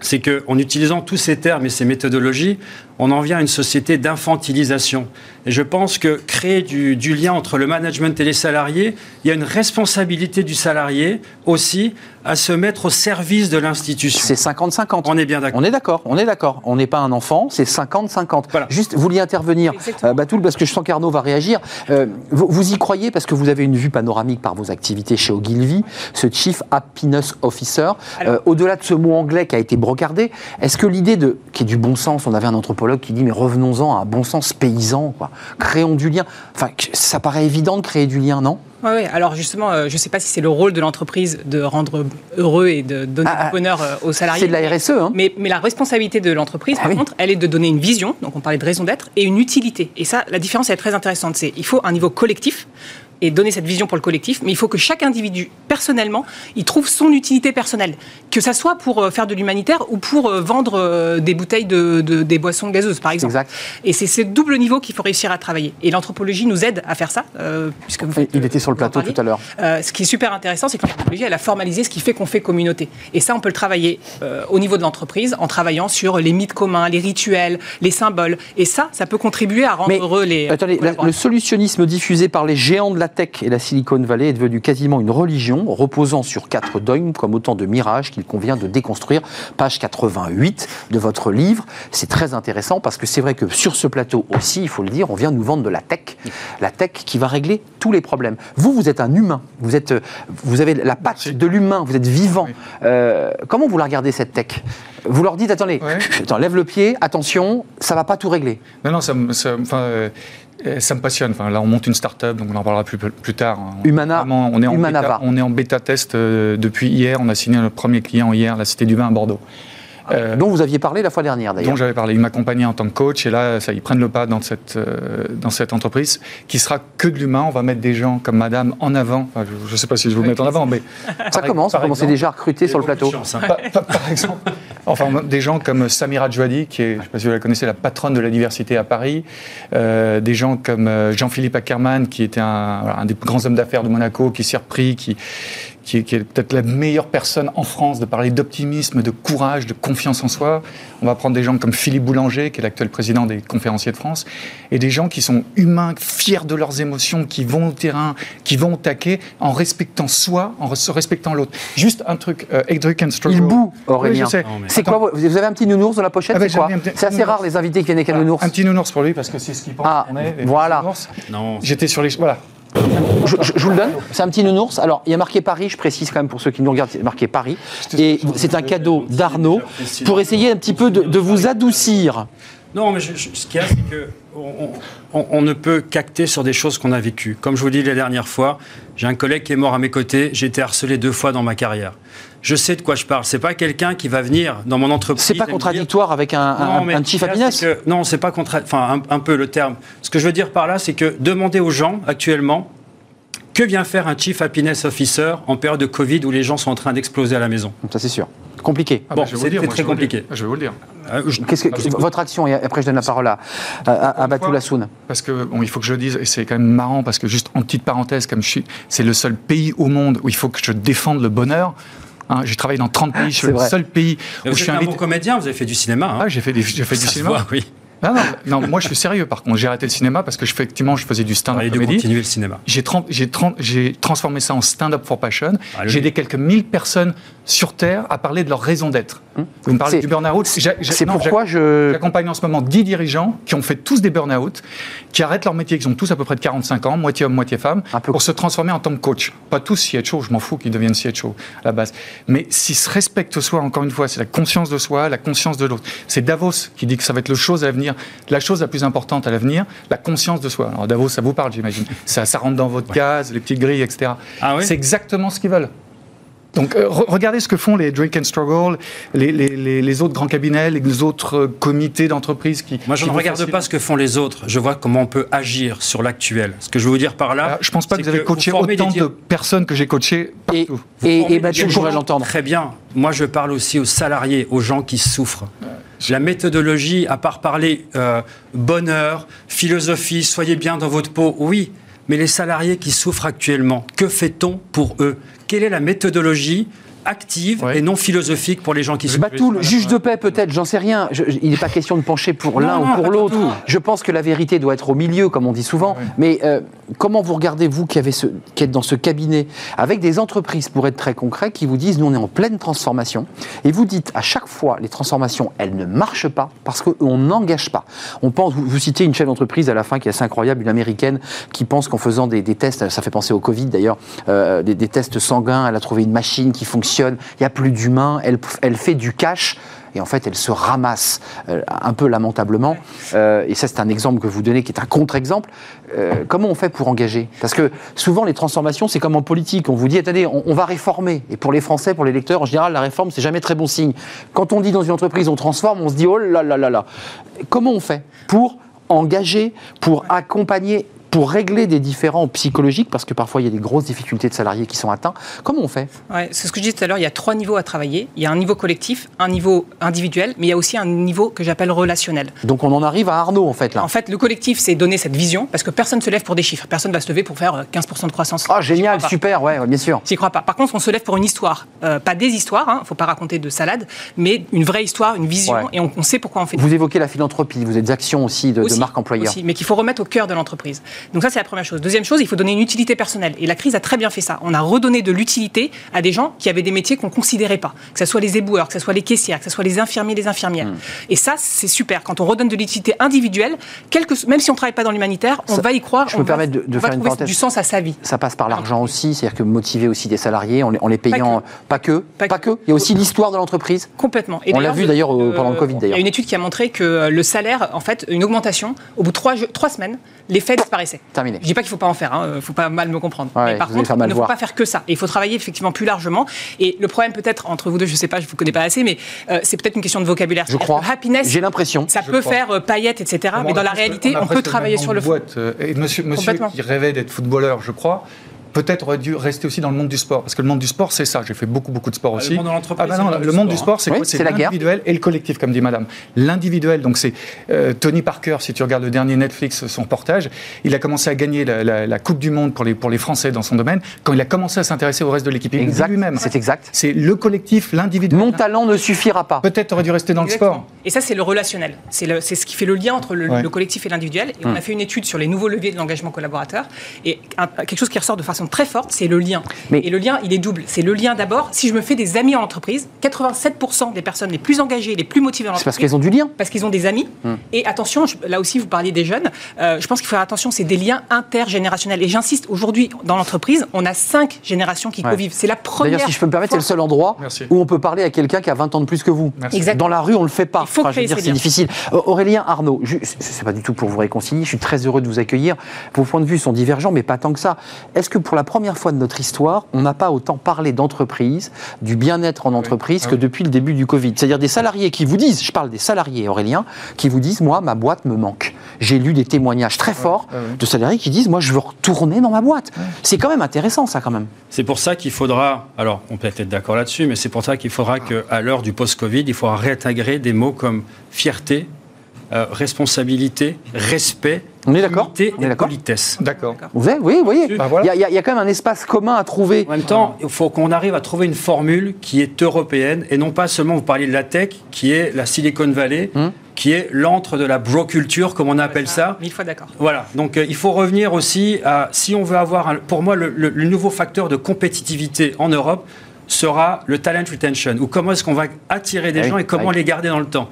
c'est qu'en utilisant tous ces termes et ces méthodologies, on en vient à une société d'infantilisation. Et je pense que créer du, du lien entre le management et les salariés, il y a une responsabilité du salarié aussi à se mettre au service de l'institution. C'est cinquante cinquante. On est bien d'accord. On est d'accord, on est d'accord. On n'est pas un enfant, c'est cinquante cinquante. Voilà. Juste, vous vouliez intervenir, euh, Batoul, parce que je sens qu'Arnaud va réagir. Euh, vous, vous y croyez parce que vous avez une vue panoramique par vos activités chez Ogilvy, ce Chief Happiness Officer. Alors, euh, au-delà de ce mot anglais qui a été brocardé, est-ce que l'idée de, qui est du bon sens, on avait un anthropologue qui dit mais revenons-en à un bon sens paysan, quoi. Créons du lien. Enfin, ça paraît évident de créer du lien, non ? Oui, oui, alors justement, euh, je ne sais pas si c'est le rôle de l'entreprise de rendre heureux et de donner ah, du bonheur euh, aux salariés. C'est de la R S E. Hein. Mais, mais la responsabilité de l'entreprise, ah, par oui. contre, elle est de donner une vision, donc on parlait de raison d'être, et une utilité. Et ça, la différence est très intéressante. C'est, il faut un niveau collectif et donner cette vision pour le collectif, mais il faut que chaque individu, personnellement, il trouve son utilité personnelle. Que ça soit pour faire de l'humanitaire ou pour vendre des bouteilles de, de des boissons gazeuses, par exemple. Exact. Et c'est ce double niveau qu'il faut réussir à travailler. Et l'anthropologie nous aide à faire ça. Euh, puisque vous, il euh, était sur le plateau tout à l'heure. Euh, ce qui est super intéressant, c'est que l'anthropologie, elle a formalisé ce qui fait qu'on fait communauté. Et ça, on peut le travailler euh, au niveau de l'entreprise, en travaillant sur les mythes communs, les rituels, les symboles. Et ça, ça peut contribuer à rendre mais, heureux les... Attendez, la, le solutionnisme diffusé par les géants de la tech et la Silicon Valley est devenue quasiment une religion reposant sur quatre dogmes comme autant de mirages qu'il convient de déconstruire. Page quatre-vingt-huit de votre livre, c'est très intéressant parce que c'est vrai que sur ce plateau aussi, il faut le dire, on vient nous vendre de la tech, la tech qui va régler tous les problèmes. Vous, vous êtes un humain, vous, êtes, vous avez la patte de l'humain, vous êtes vivant. Euh, comment vous la regardez cette tech ? Vous leur dites, attendez, ouais. attends, lève le pied, attention, ça va pas tout régler. Non, non, ça... ça enfin, euh... ça me passionne. Enfin, là, on monte une start-up, donc on en parlera plus, plus tard. Humana, Vraiment, on est en Humanava. Bêta, on est en bêta-test depuis hier. On a signé le premier client hier, la Cité du Vin à Bordeaux. Euh, dont vous aviez parlé la fois dernière, d'ailleurs. Dont j'avais parlé. Ils m'accompagnaient en tant que coach. Et là, ça, ils prennent le pas dans cette, euh, dans cette entreprise qui sera que de l'humain. On va mettre des gens comme madame en avant. Enfin, je ne sais pas si je vous mets en avant, mais... Ça commence. Vous commencez déjà à recruter sur le plateau. Chance, hein. par, par exemple, enfin, des gens comme Samira Djouadi, qui est, je ne sais pas si vous la connaissez, la patronne de la diversité à Paris. Euh, des gens comme Jean-Philippe Ackermann, qui était un, voilà, un des grands hommes d'affaires de Monaco, qui s'est repris, qui... Qui est, qui est peut-être la meilleure personne en France de parler d'optimisme, de courage, de confiance en soi. On va prendre des gens comme Philippe Boulanger, qui est l'actuel président des conférenciers de France, et des gens qui sont humains, fiers de leurs émotions, qui vont au terrain, qui vont au taquet, en respectant soi, en se respectant l'autre. Juste un truc, euh, Drink and Struggle. Il boue, Aurélien. Oui, non, mais... C'est Attends. quoi, vous avez un petit nounours dans la pochette, ah, c'est quoi petit... C'est assez nounours. Rare les invités qui viennent avec un nounours. Un petit nounours pour lui, parce que c'est ce qu'il pense. Ah, est, voilà. Non. J'étais sur les... Voilà. Je, je, je vous le donne, c'est un petit nounours. Alors, il y a marqué Paris, je précise quand même pour ceux qui nous regardent, c'est marqué Paris. Et c'est un cadeau d'Arnaud pour essayer un petit peu de, de vous adoucir. Non, mais je, je, ce qu'il y a, c'est que on, on, on ne peut qu'acter sur des choses qu'on a vécues. Comme je vous dis la dernière fois, j'ai un collègue qui est mort à mes côtés, j'ai été harcelé deux fois dans ma carrière. Je sais de quoi je parle. C'est pas quelqu'un qui va venir dans mon entreprise. C'est pas contradictoire dire... avec un, non, un, un chief happiness. Que, non, c'est pas contra... Enfin, un, un peu le terme. Ce que je veux dire par là, c'est que demander aux gens actuellement que vient faire un chief happiness officer en période de Covid où les gens sont en train d'exploser à la maison. Ça c'est sûr. Compliqué. Ah bon, bah, je vais c'était dire, très moi, je compliqué. Je vais vous le dire. Euh, je... Qu'est-ce que, ah, votre action, et après je donne la parole à, à, à, à Batoul Hassoun. Parce que, bon, il faut que je le dise, et c'est quand même marrant, parce que juste en petite parenthèse, comme je suis, c'est le seul pays au monde où il faut que je défende le bonheur. Hein, j'ai travaillé dans trente pays, je suis le seul pays où je suis un invité... bon comédien, vous avez fait du cinéma. Hein. Ah, j'ai fait, des, j'ai fait du cinéma. Voit, oui. Non, non, non, moi je suis sérieux par contre. J'ai arrêté le cinéma parce que effectivement je faisais du stand-up comédie. J'ai continué le cinéma. J'ai, trente, j'ai, trente, j'ai transformé ça en stand-up for passion. Ah, j'ai aidé quelques mille personnes sur Terre à parler de leur raison d'être. Hum. Vous me parlez c'est, du burn-out. J'ai, j'ai, c'est non, pourquoi j'ac, je... J'accompagne en ce moment dix dirigeants qui ont fait tous des burn-out, qui arrêtent leur métier, qui ont tous à peu près de quarante-cinq ans, moitié hommes, moitié femmes, pour cool. se transformer en tant que coach. Pas tous C H O, je m'en fous qu'ils deviennent C H O à la base. Mais s'ils se respectent soi, encore une fois, c'est la conscience de soi, la conscience de l'autre. C'est Davos qui dit que ça va être le chose à l'avenir. La chose la plus importante à l'avenir, la conscience de soi. Alors Davos, ça vous parle, j'imagine. Ça, ça rentre dans votre ouais. case, les petites grilles, et cetera. Ah oui ? C'est exactement ce qu'ils veulent. Donc, euh, re- regardez ce que font les Drink and Struggle, les, les, les, les autres grands cabinets, les autres euh, comités d'entreprise qui... Moi, je qui ne regarde facile. pas ce que font les autres. Je vois comment on peut agir sur l'actuel. Ce que je veux vous dire par là... Ah, je ne pense pas que vous avez coaché vous autant de personnes que j'ai coachées partout. Et, et, et, et Batoul, je pourrais l'entendre. Très bien. Moi, je parle aussi aux salariés, aux gens qui souffrent. Ouais. la méthodologie, à part parler euh, bonheur, philosophie, soyez bien dans votre peau, oui, mais les salariés qui souffrent actuellement, que fait-on pour eux? Quelle est la méthodologie active ouais. et non philosophique pour les gens qui se... Batoul, juge de paix peut-être, j'en sais rien. Je, je, il n'est pas question de pencher pour l'un ou pour l'autre. Je pense que la vérité doit être au milieu, comme on dit souvent. Ouais. Mais euh, comment vous regardez, vous, qui, avez ce, qui êtes dans ce cabinet, avec des entreprises, pour être très concret, qui vous disent, nous, on est en pleine transformation, et vous dites, à chaque fois, les transformations, elles ne marchent pas, parce qu'on n'engage pas. On pense, vous, vous citez une chef d'entreprise à la fin qui est assez incroyable, une américaine, qui pense qu'en faisant des, des tests, ça fait penser au Covid d'ailleurs, euh, des, des tests sanguins, elle a trouvé une machine qui fonctionne. Il n'y a plus d'humains, elle, elle fait du cash et en fait elle se ramasse euh, un peu lamentablement euh, et ça c'est un exemple que vous donnez qui est un contre-exemple. Euh, comment on fait pour engager? Parce que souvent les transformations c'est comme en politique, on vous dit attendez on, on va réformer et pour les Français, pour les lecteurs en général la réforme c'est jamais très bon signe. Quand on dit dans une entreprise on transforme, on se dit oh là là là là. Comment on fait pour engager, pour accompagner, pour régler des différends psychologiques, parce que parfois il y a des grosses difficultés de salariés qui sont atteints. Comment on fait ? Ouais, c'est ce que je disais tout à l'heure, il y a trois niveaux à travailler. Il y a un niveau collectif, un niveau individuel, mais il y a aussi un niveau que j'appelle relationnel. Donc on en arrive à Arnaud en fait là. En fait, le collectif, c'est donner cette vision, parce que personne ne se lève pour des chiffres. Personne ne va se lever pour faire quinze pour cent de croissance. Ah, génial, super, ouais, ouais, bien sûr. J'y crois pas. Par contre, on se lève pour une histoire. Euh, pas des histoires, il hein, ne faut pas raconter de salade, mais une vraie histoire, une vision, ouais. et on, on sait pourquoi on fait. Vous évoquez la philanthropie, vous êtes action aussi de, aussi, de marque employeur. Aussi, mais qu'il faut remettre au cœur de l'entreprise. Donc ça, c'est la première chose. Deuxième chose, il faut donner une utilité personnelle. Et la crise a très bien fait ça. On a redonné de l'utilité à des gens qui avaient des métiers qu'on ne considérait pas. Que ce soit les éboueurs, que ce soit les caissières, que ce soit les infirmiers, les infirmières. Mmh. Et ça, c'est super. Quand on redonne de l'utilité individuelle, quelque... même si on ne travaille pas dans l'humanitaire, on ça, va y croire. Je on peux va, permettre de, de faire une parenthèse. Du sens à sa vie. Ça passe par l'argent aussi, c'est-à-dire que motiver aussi des salariés en les, en les payant. Pas que. Pas que. Pas que. Pas que. Il y a aussi l'histoire de l'entreprise. Complètement. Et on l'a vu d'ailleurs euh, pendant le Covid. D'ailleurs. Il y a une étude qui a montré que le salaire, en fait, une augmentation, au bout de trois, trois semaines, l'effet disparaissait. Terminé. Je ne dis pas qu'il ne faut pas en faire, il hein, ne faut pas mal me comprendre. Ouais, mais par contre, il ne faut pas faire que ça. Et il faut travailler effectivement plus largement. Et le problème peut-être, entre vous deux, je ne sais pas, je ne vous connais pas assez, mais euh, c'est peut-être une question de vocabulaire. Je crois. Happiness, j'ai l'impression. Ça je peut crois. faire euh, paillettes, et cetera. Comment mais dans la réalité, on, on peut travailler sur le fond. Et monsieur, monsieur qui rêvait d'être footballeur, je crois, peut-être aurait dû rester aussi dans le monde du sport. Parce que le monde du sport, c'est ça. J'ai fait beaucoup, beaucoup de sport aussi. Le monde de l'entreprise, ah ben non, le, le monde du sport, c'est, oui, quoi, c'est, c'est l'individuel et le collectif, comme dit madame. L'individuel, donc c'est euh, Tony Parker, si tu regardes le dernier Netflix, son reportage, il a commencé à gagner la, la, la Coupe du Monde pour les, pour les Français dans son domaine, quand il a commencé à s'intéresser au reste de l'équipe. Il exact, lui-même. C'est exact. C'est le collectif, l'individuel. Mon talent ne suffira pas. Peut-être aurait dû rester dans Exactement. le sport. Et ça, c'est le relationnel. C'est, le, c'est ce qui fait le lien entre le, ouais. le collectif et l'individuel. Et hum. on a fait une étude sur les nouveaux leviers de l'engagement collaborateur. Et un, quelque chose qui ressort de façon très forte, c'est le lien. Mais et le lien, il est double. C'est le lien d'abord. Si je me fais des amis en entreprise, quatre-vingt-sept pour cent des personnes les plus engagées, les plus motivées en entreprise, c'est parce qu'elles ont du lien. Parce qu'ils ont des amis. Hum. Et attention, je, là aussi, vous parliez des jeunes. Euh, je pense qu'il faut faire attention, c'est des liens intergénérationnels. Et j'insiste, aujourd'hui, dans l'entreprise, on a cinq générations qui ouais. convivent. C'est la première. D'ailleurs, si je peux me permettre, fois. c'est le seul endroit Merci. où on peut parler à quelqu'un qui a vingt ans de plus que vous. Dans la rue, on le fait pas. Il faut enfin, créer, je veux dire, c'est difficile. Aurélien, Arnaud, je, c'est pas du tout pour vous réconcilier. Je suis très heureux de vous accueillir. Vos points de vue sont divergents, mais pas tant que ça. Est-ce que pour la première fois de notre histoire, on n'a pas autant parlé d'entreprise, du bien-être en entreprise que depuis le début du Covid. C'est-à-dire des salariés qui vous disent, je parle des salariés, Aurélien, qui vous disent, moi, ma boîte me manque. J'ai lu des témoignages très forts de salariés qui disent, moi, je veux retourner dans ma boîte. C'est quand même intéressant, ça, quand même. C'est pour ça qu'il faudra, alors, on peut être d'accord là-dessus, mais c'est pour ça qu'il faudra qu'à l'heure du post-Covid, il faudra réintégrer des mots comme fierté, euh, responsabilité, respect, On est d'accord. On est d'accord. Politesse. D'accord. Vous avez, oui, vous voyez. Bah, voilà. Il y, y, y a quand même un espace commun à trouver. En même temps, il faut qu'on arrive à trouver une formule qui est européenne et non pas seulement. Vous parliez de la tech, qui est la Silicon Valley, hum. qui est l'antre de la broculture, comme on appelle ça. ça. Mille fois d'accord. Voilà. Donc, euh, il faut revenir aussi à, si on veut avoir, un, pour moi, le, le, le nouveau facteur de compétitivité en Europe sera le talent retention, ou comment est-ce qu'on va attirer des oui, gens et comment oui. les garder dans le temps.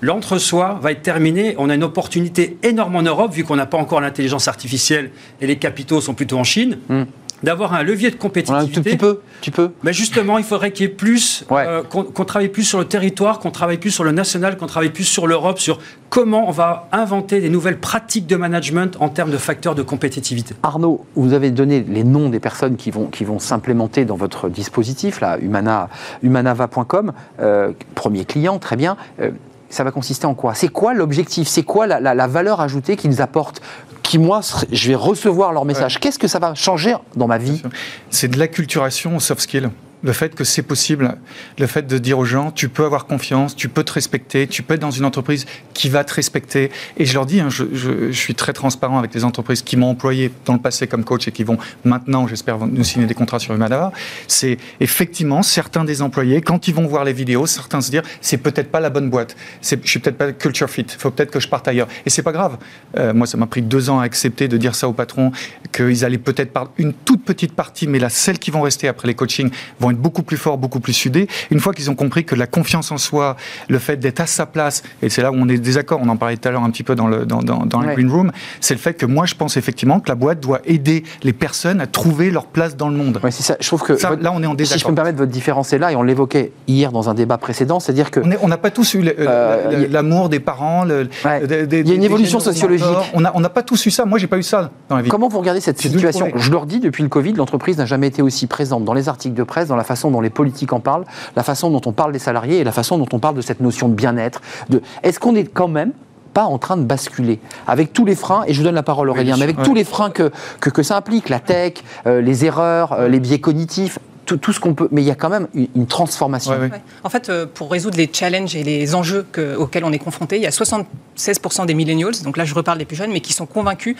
L'entre-soi va être terminé. On a une opportunité énorme en Europe, vu qu'on n'a pas encore l'intelligence artificielle et les capitaux sont plutôt en Chine, mm. d'avoir un levier de compétitivité. On a un tout petit peu, tu peux. Mais justement, il faudrait qu'il y ait plus, ouais. euh, qu'on, qu'on travaille plus sur le territoire, qu'on travaille plus sur le national, qu'on travaille plus sur l'Europe, sur comment on va inventer des nouvelles pratiques de management en termes de facteurs de compétitivité. Arnaud, vous avez donné les noms des personnes qui vont, qui vont s'implémenter dans votre dispositif, là, Humana, humanava point com, euh, premier client, très bien. Euh, ça va consister en quoi ? C'est quoi l'objectif ? C'est quoi la, la, la valeur ajoutée qu'ils apportent ? Qui, moi, je vais recevoir leur message. Ouais. Qu'est-ce que ça va changer dans ma vie ? C'est de l'acculturation aux soft skills. Le fait que c'est possible, le fait de dire aux gens, tu peux avoir confiance, tu peux te respecter, tu peux être dans une entreprise qui va te respecter. Et je leur dis, hein, je, je, je suis très transparent avec les entreprises qui m'ont employé dans le passé comme coach et qui vont maintenant, j'espère, nous signer des contrats sur Humanava. C'est effectivement, certains des employés, quand ils vont voir les vidéos, certains se dire, c'est peut-être pas la bonne boîte, c'est, je suis peut-être pas culture fit, il faut peut-être que je parte ailleurs. Et c'est pas grave. Euh, moi, ça m'a pris deux ans à accepter de dire ça au patron, qu'ils allaient peut-être par une toute petite partie, mais là, celles qui vont rester après les coachings vont être beaucoup plus forts, beaucoup plus sudés. Une fois qu'ils ont compris que la confiance en soi, le fait d'être à sa place, et c'est là où on est désaccord, on en parlait tout à l'heure un petit peu dans le, dans, dans, dans ouais. le green room, c'est le fait que moi je pense effectivement que la boîte doit aider les personnes à trouver leur place dans le monde. Ouais, c'est ça. Je trouve que ça, votre, là on est en désaccord. Si je peux me permettre, votre différence est là, et on l'évoquait hier dans un débat précédent, c'est-à-dire que... On n'a pas tous eu le, euh, l'amour a... des parents, le, ouais. des, des, il y a une évolution sociologique. On n'a on pas tous eu ça, moi j'ai pas eu ça dans la vie. Comment vous regardez cette c'est situation ? Je leur dis, depuis le Covid, l'entreprise n'a jamais été aussi présente dans les articles de presse, dans la façon dont les politiques en parlent, la façon dont on parle des salariés et la façon dont on parle de cette notion de bien-être. De... Est-ce qu'on est quand même pas en train de basculer avec tous les freins, et je vous donne la parole Aurélien, oui, mais avec ouais. tous les freins que, que, que ça implique, la tech, euh, les erreurs, euh, les biais cognitifs, Tout, tout ce qu'on peut, mais il y a quand même une transformation. Ouais, ouais. En fait, pour résoudre les challenges et les enjeux que, auxquels on est confronté, il y a soixante-seize pour cent des millennials, donc là je reparle des plus jeunes, mais qui sont convaincus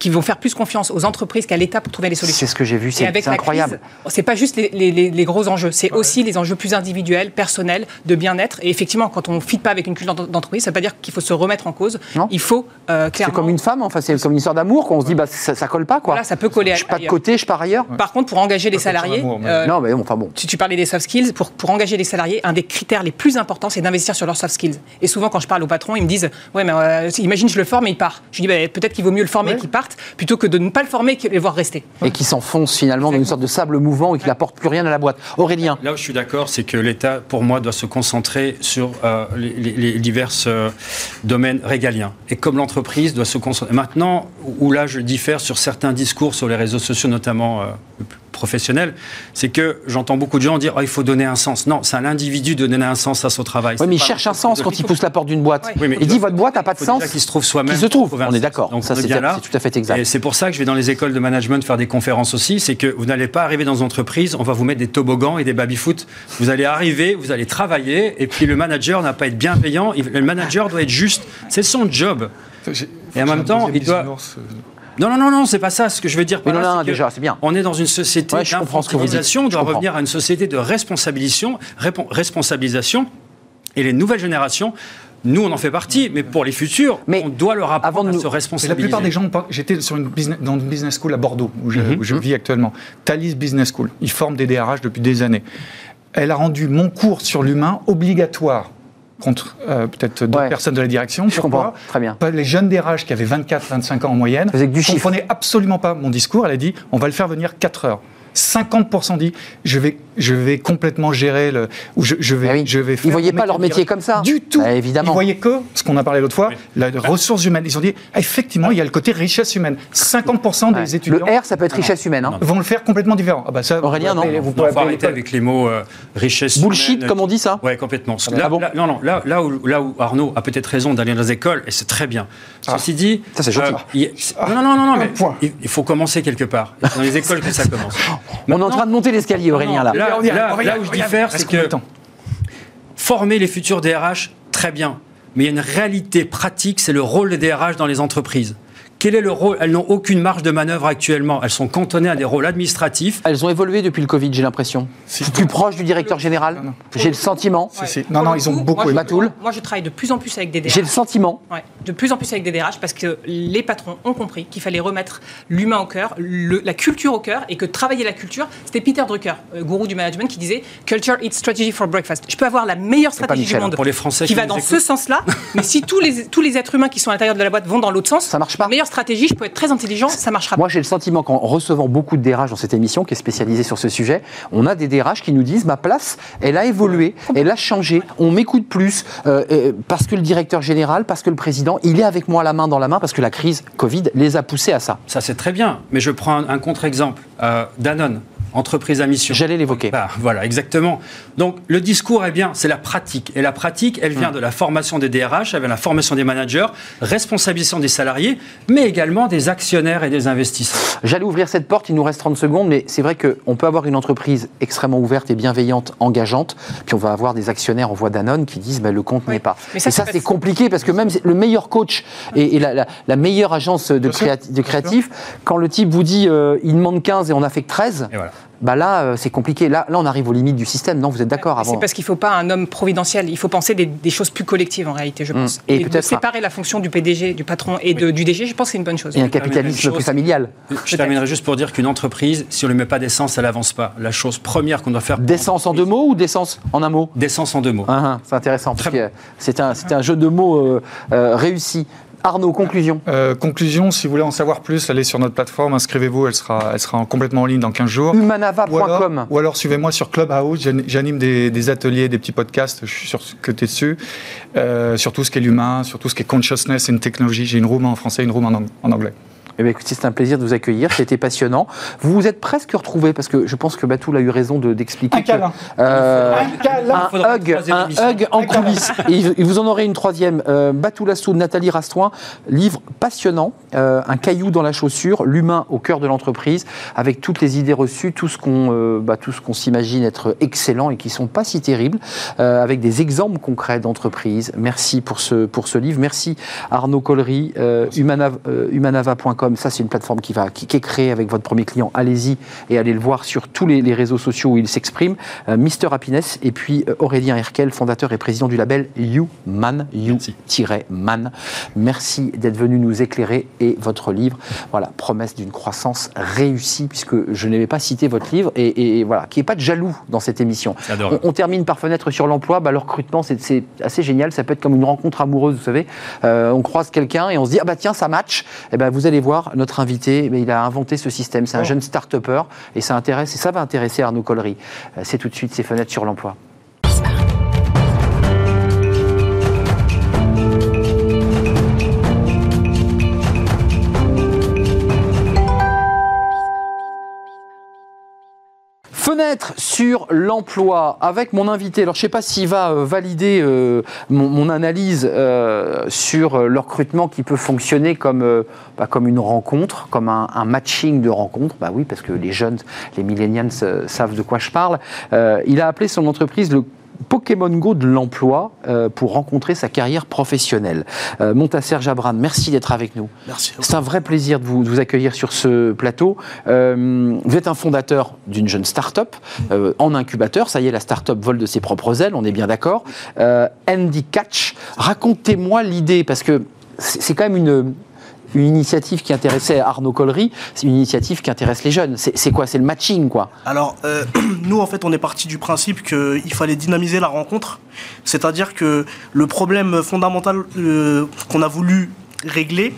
qu'ils vont faire plus confiance aux entreprises qu'à l'État pour trouver les solutions. C'est ce que j'ai vu, c'est, c'est incroyable. Crise, c'est pas juste les, les, les, les gros enjeux, c'est ouais. aussi les enjeux plus individuels, personnels, de bien-être. Et effectivement, quand on ne fit pas avec une culture d'entreprise, ça ne veut pas dire qu'il faut se remettre en cause. Non. Il faut euh, clairement... C'est comme une femme, enfin, c'est comme une histoire d'amour, qu'on se dit bah, ça ne colle pas. Quoi. Voilà, ça peut coller. Je suis pas de côté, je pars ailleurs. Ouais. Par contre, pour engager les salariés... Amour, mais... Euh, non, mais enfin bon. Tu, tu parlais des soft skills. Pour, pour engager les salariés, un des critères les plus importants, c'est d'investir sur leurs soft skills. Et souvent, quand je parle aux patrons, ils me disent ouais, mais euh, imagine, je le forme et il part. Je dis bah, peut-être qu'il vaut mieux le former ouais. qu'il parte, plutôt que de ne pas le former et les voir rester. Et qui s'enfonce finalement Exactement. dans une sorte de sable mouvant et qui n'apporte plus rien à la boîte. Aurélien. Là où je suis d'accord, c'est que l'État, pour moi, doit se concentrer sur euh, les, les, les divers euh, domaines régaliens. Et comme l'entreprise doit se concentrer... Maintenant, où là je diffère sur certains discours sur les réseaux sociaux, notamment... Euh, professionnel, c'est que j'entends beaucoup de gens dire oh, il faut donner un sens. Non, c'est à l'individu de donner un sens à son travail. Oui, mais il cherche un sens quand il pousse la porte d'une boîte. Oui, mais il dit votre boîte n'a pas de sens. Qui se trouve soi-même. Qui se trouve. On est d'accord. Donc ça c'est, bien là. c'est tout à fait exact. Et c'est pour ça que je vais dans les écoles de management faire des conférences aussi. C'est que vous n'allez pas arriver dans une entreprise, on va vous mettre des toboggans et des baby-foot. Vous allez arriver, vous allez travailler, et puis le manager n'a pas à être bienveillant. Le manager doit être juste. C'est son job. J'ai... Et en même temps, il doit. Non, non, non, non, c'est pas ça ce que je veux dire. Par non, là, non, c'est déjà, c'est bien. On est dans une société ouais, d'infantilisation, on doit revenir à une société de responsabilisation, responsabilisation, et les nouvelles générations. Nous, on en fait partie, mais pour les futurs, mais on doit leur apprendre nous, à se responsabiliser. La plupart des gens, j'étais sur une business, dans une business school à Bordeaux, où je, mm-hmm. où je vis actuellement, Talis Business School. Ils forment des D R H depuis des années. Elle a rendu mon cours sur l'humain obligatoire. Contre euh, peut-être deux ouais. personnes de la direction. Je Pourquoi comprends, très bien. Les jeunes D R H qui avaient vingt-quatre à vingt-cinq ans en moyenne ne comprenaient chiffre. absolument pas mon discours. Elle a dit, on va le faire venir quatre heures. cinquante pour cent dit, je vais, je vais complètement gérer, le, ou je, je, vais, oui. je vais faire... Ils ne voyaient pas leur métier comme ça. Du tout. Bah, évidemment. Ils ne voyaient que, ce qu'on a parlé l'autre fois, oui. la bah. ressource humaine. Ils ont dit, effectivement, bah. il y a le côté richesse humaine. cinquante pour cent des bah. étudiants... Le R, ça peut être richesse humaine. Hein. ...vont le faire complètement différent. Ah bah ça, Aurélien, vous pouvez, non, vous pouvez non, faut arrêter avec les mots euh, richesse Bullshit, humaine. comme on dit ça. Oui, complètement. Ah là, ah bon là, non, non, là, là, où, là où Arnaud a peut-être raison d'aller dans les écoles, et c'est très bien. Ah. Ceci dit... Ça, c'est gentil. Euh, non, non, non, non, mais il faut commencer quelque part. C'est dans les écoles que ça commence. On est en train de monter l'escalier, Aurélien, là. Là, là, là où je diffère, c'est que former les futurs D R H, très bien. Mais il y a une réalité pratique, c'est le rôle des D R H dans les entreprises. Quel est le rôle ? Elles n'ont aucune marge de manœuvre actuellement. Elles sont cantonnées à des rôles administratifs. Elles ont évolué depuis le Covid, j'ai l'impression. C'est plus proche du directeur général. Non, non. J'ai le sentiment. Ouais. C'est, c'est. Non, non, ils ont beaucoup. Moi, Batoul. Moi, je travaille de plus en plus avec des D R H. J'ai le sentiment. Ouais. De plus en plus avec des D R H parce que les patrons ont compris qu'il fallait remettre l'humain au cœur, le, la culture au cœur, et que travailler la culture, c'était Peter Drucker, gourou du management, qui disait Culture eats strategy for breakfast. Je peux avoir la meilleure stratégie Michel, du monde pour les Français qui, qui va dans écoute. ce sens-là, mais si tous les tous les êtres humains qui sont à l'intérieur de la boîte vont dans l'autre sens, ça marche pas. Stratégie, je peux être très intelligent, ça marchera pas. Moi, j'ai le sentiment qu'en recevant beaucoup de D R H dans cette émission, qui est spécialisée sur ce sujet, on a des D R H qui nous disent ma place, elle a évolué, elle a changé, on m'écoute plus, euh, parce que le directeur général, parce que le président, il est avec moi la main dans la main, parce que la crise Covid les a poussés à ça. Ça, c'est très bien, mais je prends un, un contre-exemple. Euh, Danone, entreprise à mission. J'allais l'évoquer. Bah, voilà, exactement. Donc, le discours, eh bien, c'est la pratique. Et la pratique, elle vient mmh. de la formation des D R H, elle vient de la formation des managers, responsabilisation des salariés, mais également des actionnaires et des investisseurs. J'allais ouvrir cette porte, il nous reste trente secondes, mais c'est vrai qu'on peut avoir une entreprise extrêmement ouverte et bienveillante, engageante, puis on va avoir des actionnaires, on voit Danone, qui disent bah, « le compte oui. n'est pas ». Et ça, c'est compliqué, parce que même le meilleur coach et, et la, la, la meilleure agence de, créati- de créatifs, quand le type vous dit euh, « il demande quinze et on a fait que treize », et voilà. Bah là, euh, c'est compliqué. Là, là, on arrive aux limites du système. Non, vous êtes d'accord avant. C'est parce qu'il ne faut pas un homme providentiel. Il faut penser des, des choses plus collectives, en réalité, je pense. Mmh. Et, et peut-être séparer un... la fonction du P D G, du patron et de, oui. du D G, je pense que c'est une bonne chose. Et un capitalisme plus familial. Je terminerai juste pour dire qu'une entreprise, si on ne lui met pas d'essence, elle n'avance pas. La chose première qu'on doit faire... D'essence en deux mots ou d'essence en un mot? D'essence en deux mots. Ah, ah, c'est intéressant. Parce que c'est un, c'est un jeu de mots euh, euh, réussi. Arnaud, conclusion. Euh, conclusion, si vous voulez en savoir plus, allez sur notre plateforme, inscrivez-vous, elle sera, elle sera complètement en ligne dans quinze jours. Humanava point com. Ou alors, ou alors suivez-moi sur Clubhouse, j'anime des, des ateliers, des petits podcasts, je suis sûr que tu es dessus, euh, sur tout ce qui est l'humain, sur tout ce qui est consciousness et une technologie. J'ai une room en français, une room en anglais. Eh bien, écoutez, c'est un plaisir de vous accueillir, c'était passionnant. Vous vous êtes presque retrouvés, parce que je pense que Batoul a eu raison de, d'expliquer. Un que, câlin. Euh, un câlin. Un hug, un hug en coulisses. Et vous en aurez une troisième. Euh, Batoul Hassoun, Nathalie Rastoin, livre passionnant, euh, un caillou dans la chaussure, l'humain au cœur de l'entreprise, avec toutes les idées reçues, tout ce qu'on, euh, bah, tout ce qu'on s'imagine être excellent et qui ne sont pas si terribles, euh, avec des exemples concrets d'entreprise. Merci pour ce, pour ce livre. Merci Arnaud Collery, euh, Humanav, euh, humanava point com. Ça, c'est une plateforme qui, va, qui, qui est créée avec votre premier client. Allez-y et allez le voir sur tous les, les réseaux sociaux où il s'exprime. Euh, Mister Happiness et puis euh, Aurélien Herkel, fondateur et président du label Human. You-Man. Merci d'être venu nous éclairer et votre livre. Voilà, promesse d'une croissance réussie, puisque je n'avais pas cité votre livre et, et, et voilà, qui n'est pas de jaloux dans cette émission. On, on termine par Fenêtre sur l'emploi. Bah, le recrutement, c'est, c'est assez génial. Ça peut être comme une rencontre amoureuse, vous savez. Euh, on croise quelqu'un et on se dit ah bah tiens, ça match. Et ben bah, vous allez voir. Notre invité, mais il a inventé ce système. C'est un oh. jeune start-upper et ça intéresse et ça va intéresser Arnaud Collery. C'est tout de suite ces fenêtres sur l'emploi. Fenêtre sur l'emploi avec mon invité. Alors, je ne sais pas s'il va euh, valider euh, mon, mon analyse euh, sur euh, le recrutement qui peut fonctionner comme, euh, bah, comme une rencontre, comme un, un matching de rencontre. Bah oui, parce que les jeunes, les millennials euh, savent de quoi je parle. Euh, il a appelé son entreprise le Pokémon Go de l'emploi euh, pour rencontrer sa carrière professionnelle. Euh, Montasser Jabrane, merci d'être avec nous. Merci. C'est un vrai plaisir de vous, de vous accueillir sur ce plateau. Euh, vous êtes un fondateur d'une jeune start-up euh, en incubateur. Ça y est, la start-up vole de ses propres ailes, on est bien d'accord. Euh, Handicatch, racontez-moi l'idée, parce que c'est, c'est quand même une... Une initiative qui intéressait Arnaud Collery, c'est une initiative qui intéresse les jeunes. C'est, c'est quoi? C'est le matching, quoi. Alors, euh, nous, en fait, on est parti du principe qu'il fallait dynamiser la rencontre. C'est-à-dire que le problème fondamental euh, qu'on a voulu régler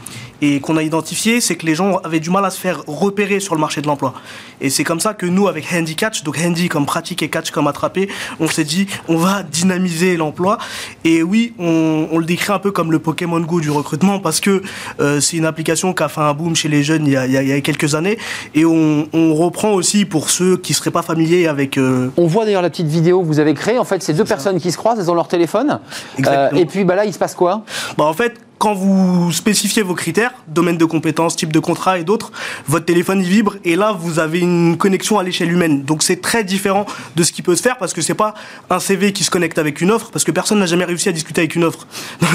et qu'on a identifié, c'est que les gens avaient du mal à se faire repérer sur le marché de l'emploi. Et c'est comme ça que nous, avec Handicatch, donc Handy comme pratique et catch comme attraper, on s'est dit, on va dynamiser l'emploi. Et oui, on, on le décrit un peu comme le Pokémon Go du recrutement, parce que euh, c'est une application qui a fait un boom chez les jeunes il y a, il y a, il y a quelques années. Et on, on reprend aussi pour ceux qui ne seraient pas familiers avec... Euh... On voit d'ailleurs la petite vidéo que vous avez créée. En fait, c'est deux c'est personnes ça. qui se croisent, elles ont leur téléphone. Euh, et puis bah là, il se passe quoi? Bah, en fait, quand vous spécifiez vos critères, domaine de compétences, type de contrat et d'autres, votre téléphone y vibre et là vous avez une connexion à l'échelle humaine. Donc c'est très différent de ce qui peut se faire, parce que c'est pas un C V qui se connecte avec une offre, parce que personne n'a jamais réussi à discuter avec une offre.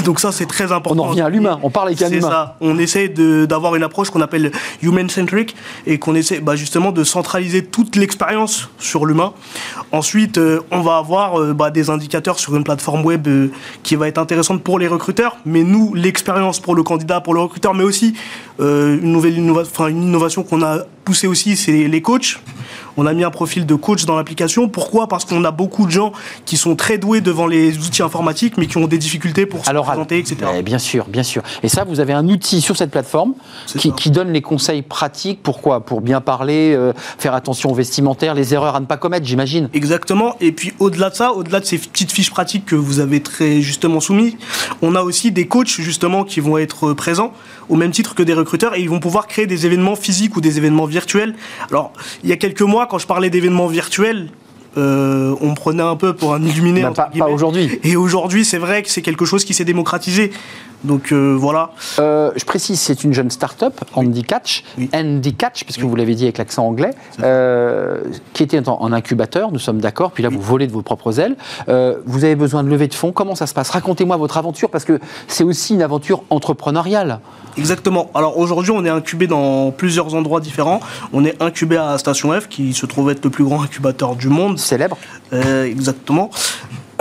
Donc ça c'est très important. On en revient à l'humain, on parle avec un humain. C'est ça, on essaie de, d'avoir une approche qu'on appelle human-centric et qu'on essaie bah, justement de centraliser toute l'expérience sur l'humain. Ensuite euh, on va avoir euh, bah, des indicateurs sur une plateforme web euh, qui va être intéressante pour les recruteurs, mais nous les expérience pour le candidat, pour le recruteur, mais aussi euh, une nouvelle innova- enfin, une innovation qu'on a poussée aussi, c'est les coachs. On a mis un profil de coach dans l'application. Pourquoi? Parce qu'on a beaucoup de gens qui sont très doués devant les outils informatiques, mais qui ont des difficultés pour se Alors, présenter, et cetera. Eh bien sûr, bien sûr. Et ça, vous avez un outil sur cette plateforme qui, qui donne les conseils pratiques. Pourquoi? Pour bien parler, euh, faire attention aux vestimentaires, les erreurs à ne pas commettre, j'imagine. Exactement. Et puis, au-delà de ça, au-delà de ces petites fiches pratiques que vous avez très justement soumises, on a aussi des coachs, justement, qui vont être présents au même titre que des recruteurs et ils vont pouvoir créer des événements physiques ou des événements virtuels. Alors, il y a quelques mois, quand je parlais d'événements virtuels, euh, on me prenait un peu pour un illuminé. Bah, pas, pas aujourd'hui. Et aujourd'hui, c'est vrai que c'est quelque chose qui s'est démocratisé. Donc euh, voilà. Euh, je précise, c'est une jeune start-up, Handicatch, oui. Handicatch, parce que oui. vous l'avez dit avec l'accent anglais, euh, qui était en incubateur, nous sommes d'accord, puis là oui. vous volez de vos propres ailes. Euh, vous avez besoin de lever de fonds, comment ça se passe? Racontez-moi votre aventure, parce que c'est aussi une aventure entrepreneuriale. Exactement. Alors aujourd'hui, on est incubé dans plusieurs endroits différents. On est incubé à Station F, qui se trouve être le plus grand incubateur du monde. Célèbre. Euh, exactement.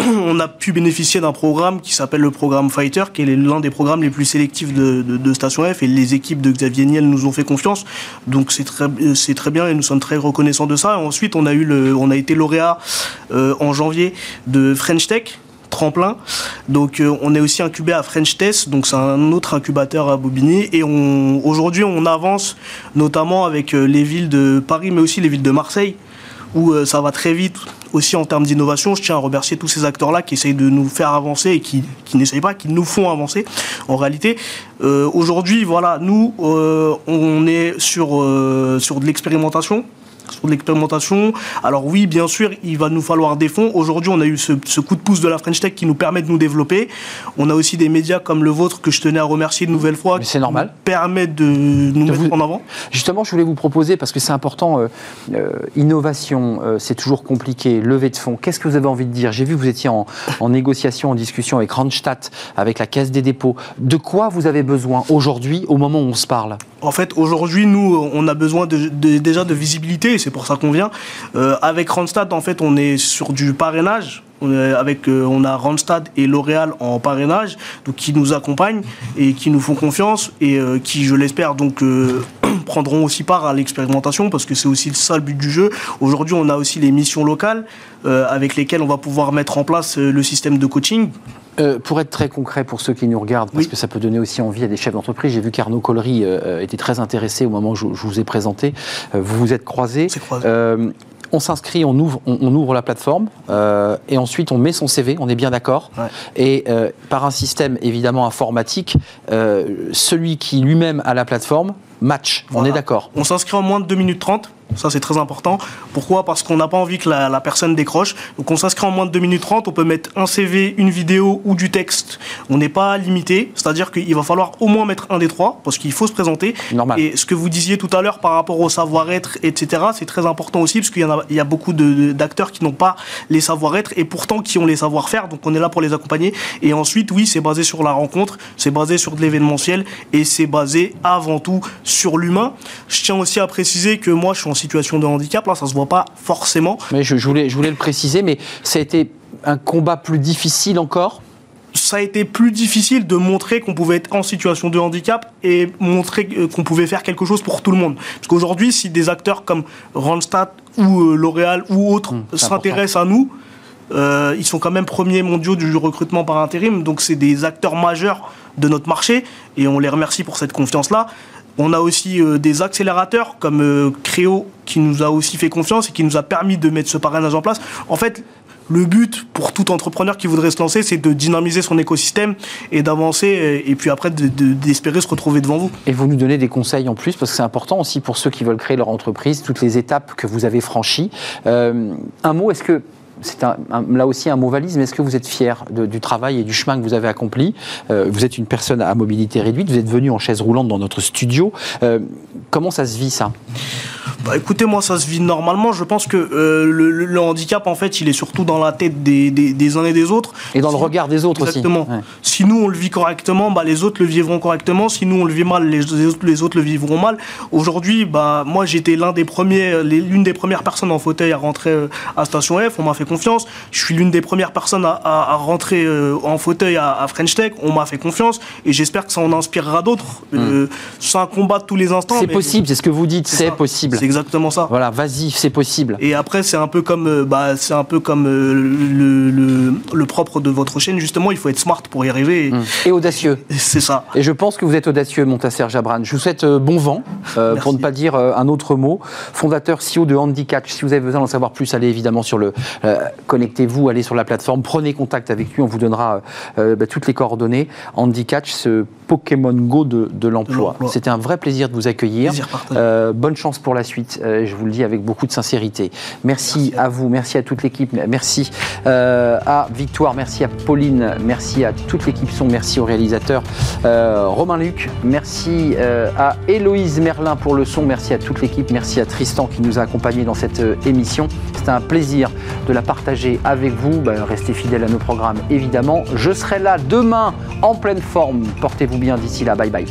On a pu bénéficier d'un programme qui s'appelle le programme Fighter, qui est l'un des programmes les plus sélectifs de, de, de Station F, et les équipes de Xavier Niel nous ont fait confiance, donc c'est très, c'est très bien et nous sommes très reconnaissants de ça. Et ensuite on a, eu le, on a été lauréat euh, en janvier de French Tech Tremplin, donc euh, on est aussi incubé à French Tech, donc c'est un autre incubateur à Bobigny, et on, aujourd'hui on avance notamment avec les villes de Paris mais aussi les villes de Marseille, où ça va très vite aussi en termes d'innovation. Je tiens à remercier tous ces acteurs-là qui essayent de nous faire avancer et qui, qui n'essayent pas, qui nous font avancer en réalité. Euh, aujourd'hui, voilà, nous, euh, on est sur, euh, sur de l'expérimentation. Sur de l'expérimentation. Alors oui, bien sûr, il va nous falloir des fonds. Aujourd'hui, on a eu ce, ce coup de pouce de la French Tech qui nous permet de nous développer. On a aussi des médias comme le vôtre que je tenais à remercier une nouvelle fois. Mais c'est normal. Qui permettent de nous de mettre vous... en avant. Justement, je voulais vous proposer, parce que c'est important, euh, euh, innovation, euh, c'est toujours compliqué, levée de fonds. Qu'est-ce que vous avez envie de dire? J'ai vu que vous étiez en, en négociation, en discussion avec Randstad, avec la Caisse des dépôts. De quoi vous avez besoin aujourd'hui, au moment où on se parle? En fait, aujourd'hui, nous, on a besoin de, de, déjà de visibilité. C'est pour ça qu'on vient. Euh, avec Randstad, en fait, on est sur du parrainage. On, est avec, euh, on a Randstad et L'Oréal en parrainage, donc qui nous accompagnent et qui nous font confiance et euh, qui, je l'espère, donc euh, prendront aussi part à l'expérimentation, parce que c'est aussi ça le but du jeu. Aujourd'hui, on a aussi les missions locales euh, avec lesquelles on va pouvoir mettre en place euh, le système de coaching. Euh, pour être très concret pour ceux qui nous regardent, parce oui. que ça peut donner aussi envie à des chefs d'entreprise, j'ai vu qu'Arnaud Collery euh, était très intéressé au moment où je, je vous ai présenté. Euh, vous vous êtes croisés. C'est croisé. Euh, on s'inscrit, on ouvre, on, on ouvre la plateforme euh, et ensuite on met son C V, on est bien d'accord. Ouais. Et euh, par un système évidemment informatique, euh, celui qui lui-même a la plateforme match, voilà. On est d'accord. On s'inscrit en moins de deux minutes trente, ça c'est très important. Pourquoi? Parce qu'on n'a pas envie que la, la personne décroche. Donc on s'inscrit en moins de deux minutes trente, on peut mettre un C V, une vidéo ou du texte. On n'est pas limité, c'est-à-dire qu'il va falloir au moins mettre un des trois, parce qu'il faut se présenter. Normal. Et ce que vous disiez tout à l'heure par rapport au savoir-être, et cetera, c'est très important aussi, parce qu'il y en a, il y a beaucoup de, d'acteurs qui n'ont pas les savoir-être et pourtant qui ont les savoir-faire, donc on est là pour les accompagner. Et ensuite, oui, c'est basé sur la rencontre, c'est basé sur de l'événementiel et c'est basé avant tout sur l'humain. Je tiens aussi à préciser que moi, je suis en situation de handicap, là, ça se voit pas forcément. Mais je, je, voulais, je voulais le préciser, mais ça a été un combat plus difficile encore? Ça a été plus difficile de montrer qu'on pouvait être en situation de handicap et montrer qu'on pouvait faire quelque chose pour tout le monde. Parce qu'aujourd'hui, si des acteurs comme Randstad ou L'Oréal ou autres hum, s'intéressent important. à nous, euh, ils sont quand même premiers mondiaux du recrutement par intérim, donc c'est des acteurs majeurs de notre marché et on les remercie pour cette confiance-là. On a aussi euh, des accélérateurs comme euh, Créo qui nous a aussi fait confiance et qui nous a permis de mettre ce parrainage en place. En fait, le but pour tout entrepreneur qui voudrait se lancer, c'est de dynamiser son écosystème et d'avancer, et puis après de, de, d'espérer se retrouver devant vous. Et vous nous donnez des conseils en plus, parce que c'est important aussi pour ceux qui veulent créer leur entreprise, toutes les étapes que vous avez franchies. Euh, un mot, est-ce que... C'est un, un, là aussi un mot valise, mais est-ce que vous êtes fier de, du travail et du chemin que vous avez accompli? euh, Vous êtes une personne à mobilité réduite, vous êtes venu en chaise roulante dans notre studio. Euh, comment ça se vit, ça? Bah, écoutez, moi, ça se vit normalement. Je pense que euh, le, le handicap, en fait, il est surtout dans la tête des, des, des uns et des autres. Et dans si, le regard des autres exactement. aussi. Exactement. Ouais. Si nous, on le vit correctement, bah, les autres le vivront correctement. Si nous, on le vit mal, les, les, autres, les autres le vivront mal. Aujourd'hui, bah, moi, j'étais l'un des premiers, les, l'une des premières personnes en fauteuil à rentrer à Station F. On m'a fait confiance. Je suis l'une des premières personnes à, à, à rentrer en fauteuil à, à French Tech. On m'a fait confiance. Et j'espère que ça en inspirera d'autres. Mmh. Euh, c'est un combat de tous les instants. C'est mais, possible, mais, c'est ce que vous dites. C'est, c'est possible. C'est exactement ça. Voilà, vas-y, c'est possible. Et après, c'est un peu comme, euh, bah, c'est un peu comme euh, le, le, le propre de votre chaîne, justement, il faut être smart pour y arriver. Et, mmh. et audacieux. C'est ça. Et je pense que vous êtes audacieux, Montasser Jabrane. Je vous souhaite euh, bon vent, euh, pour ne pas dire euh, un autre mot. Fondateur C E O de Handicatch, si vous avez besoin d'en savoir plus, allez évidemment sur le, euh, euh, connectez-vous, allez sur la plateforme, prenez contact avec lui, on vous donnera euh, bah, toutes les coordonnées. Handicatch, ce Pokémon Go de, de l'emploi. C'était un vrai plaisir de vous accueillir. Euh, bonne chance pour la suite, euh, je vous le dis avec beaucoup de sincérité. Merci, merci à vous, merci à toute l'équipe, merci euh, à Victoire, merci à Pauline, merci à toute l'équipe son, merci au réalisateur euh, Romain Luc, merci euh, à Héloïse Merlin pour le son, merci à toute l'équipe, merci à Tristan qui nous a accompagnés dans cette euh, émission. C'était un plaisir de la partager avec vous. Ben, restez fidèles à nos programmes, évidemment. Je serai là demain en pleine forme. Portez-vous bien d'ici là. Bye bye.